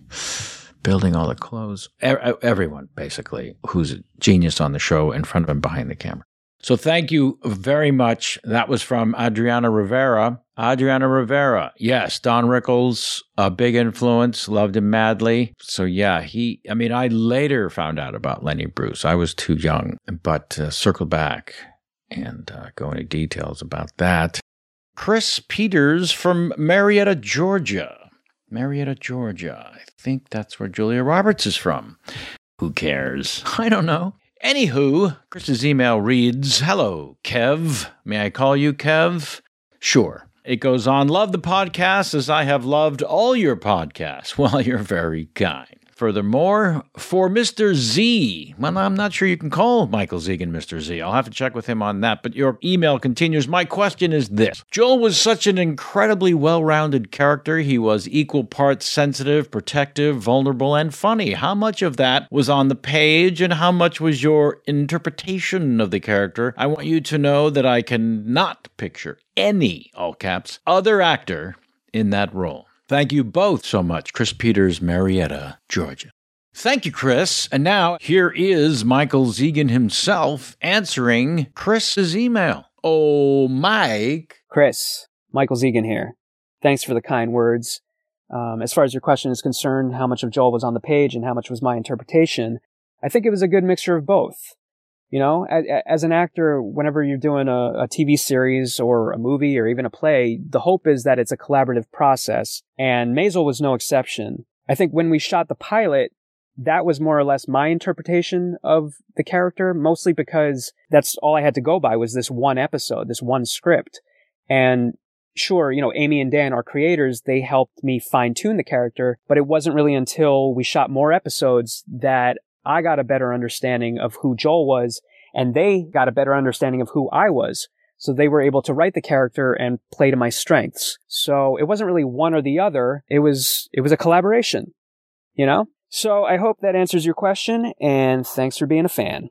building all the clothes, everyone basically who's a genius on the show in front of and behind the camera. So thank you very much. That was from Adriana Rivera. Adriana Rivera. Yes, Don Rickles, a big influence, loved him madly. So yeah, he, I mean, I later found out about Lenny Bruce. I was too young, but uh, circle back and uh, go into details about that. Chris Peters from Marietta, Georgia. Marietta, Georgia. I think that's where Julia Roberts is from. Who cares? I don't know. Anywho, Chris's email reads, "Hello, Kev. May I call you Kev?" Sure. It goes on, "Love the podcast as I have loved all your podcasts. Well, you're very kind. Furthermore, for Mister Z," well, I'm not sure you can call Michael Zegen Mister Z. I'll have to check with him on that, but your email continues, "My question is this. Joel was such an incredibly well-rounded character. He was equal parts sensitive, protective, vulnerable, and funny. How much of that was on the page, and how much was your interpretation of the character? I want you to know that I cannot picture any, all caps, other actor in that role. Thank you both so much." Chris Peters, Marietta, Georgia. Thank you, Chris. And now here is Michael Zegen himself answering Chris's email. Oh, Mike. Chris, Michael Zegen here. Thanks for the kind words. Um, as far as your question is concerned, how much of Joel was on the page and how much was my interpretation, I think it was a good mixture of both. You know, as an actor, whenever you're doing a, a T V series or a movie or even a play, the hope is that it's a collaborative process, and Maisel was no exception. I think when we shot the pilot, that was more or less my interpretation of the character, mostly because that's all I had to go by was this one episode, this one script. And sure, you know, Amy and Dan, our creators, they helped me fine-tune the character, but it wasn't really until we shot more episodes that I got a better understanding of who Joel was, and they got a better understanding of who I was. So they were able to write the character and play to my strengths. So it wasn't really one or the other. It was, it was a collaboration, you know? So I hope that answers your question, and thanks for being a fan.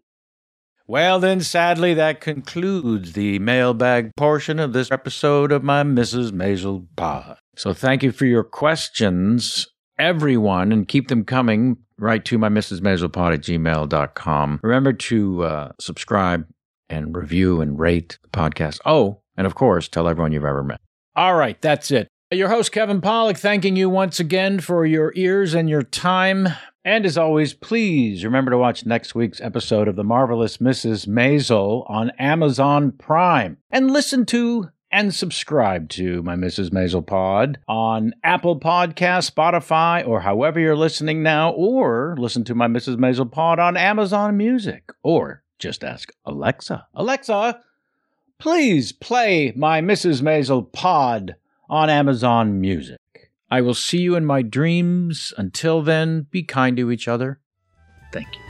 Well, then, sadly, that concludes the mailbag portion of this episode of my Missus Maisel pod. So thank you for your questions, everyone, and keep them coming. Write to my Missus Maiselpod at gmail dot com. Remember to uh, subscribe and review and rate the podcast. Oh, and of course, tell everyone you've ever met. All right, that's it. Your host, Kevin Pollock, thanking you once again for your ears and your time. And as always, please remember to watch next week's episode of The Marvelous Missus Maisel on Amazon Prime, and listen to and subscribe to my Missus Maisel pod on Apple Podcasts, Spotify, or however you're listening now, or listen to my Missus Maisel pod on Amazon Music, or just ask Alexa. Alexa, please play my Missus Maisel pod on Amazon Music. I will see you in my dreams. Until then, be kind to each other. Thank you.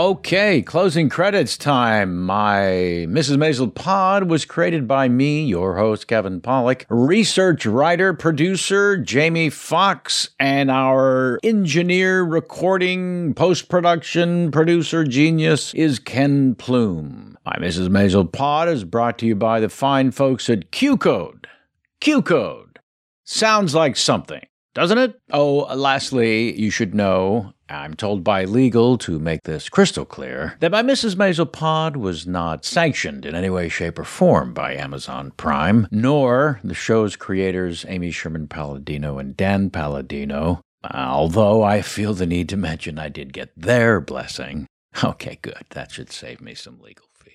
Okay, closing credits time. My Missus Maisel pod was created by me, your host, Kevin Pollock, research writer, producer, Jamie Fox, and our engineer, recording, post-production, producer, genius is Ken Plume. My Missus Maisel pod is brought to you by the fine folks at Q-Code. Q-Code. Sounds like something, doesn't it? Oh, lastly, you should know I'm told by legal, to make this crystal clear, that my Missus Maisel pod was not sanctioned in any way, shape, or form by Amazon Prime, nor the show's creators Amy Sherman-Palladino and Dan Paladino, although I feel the need to mention I did get their blessing. Okay, good. That should save me some legal fees.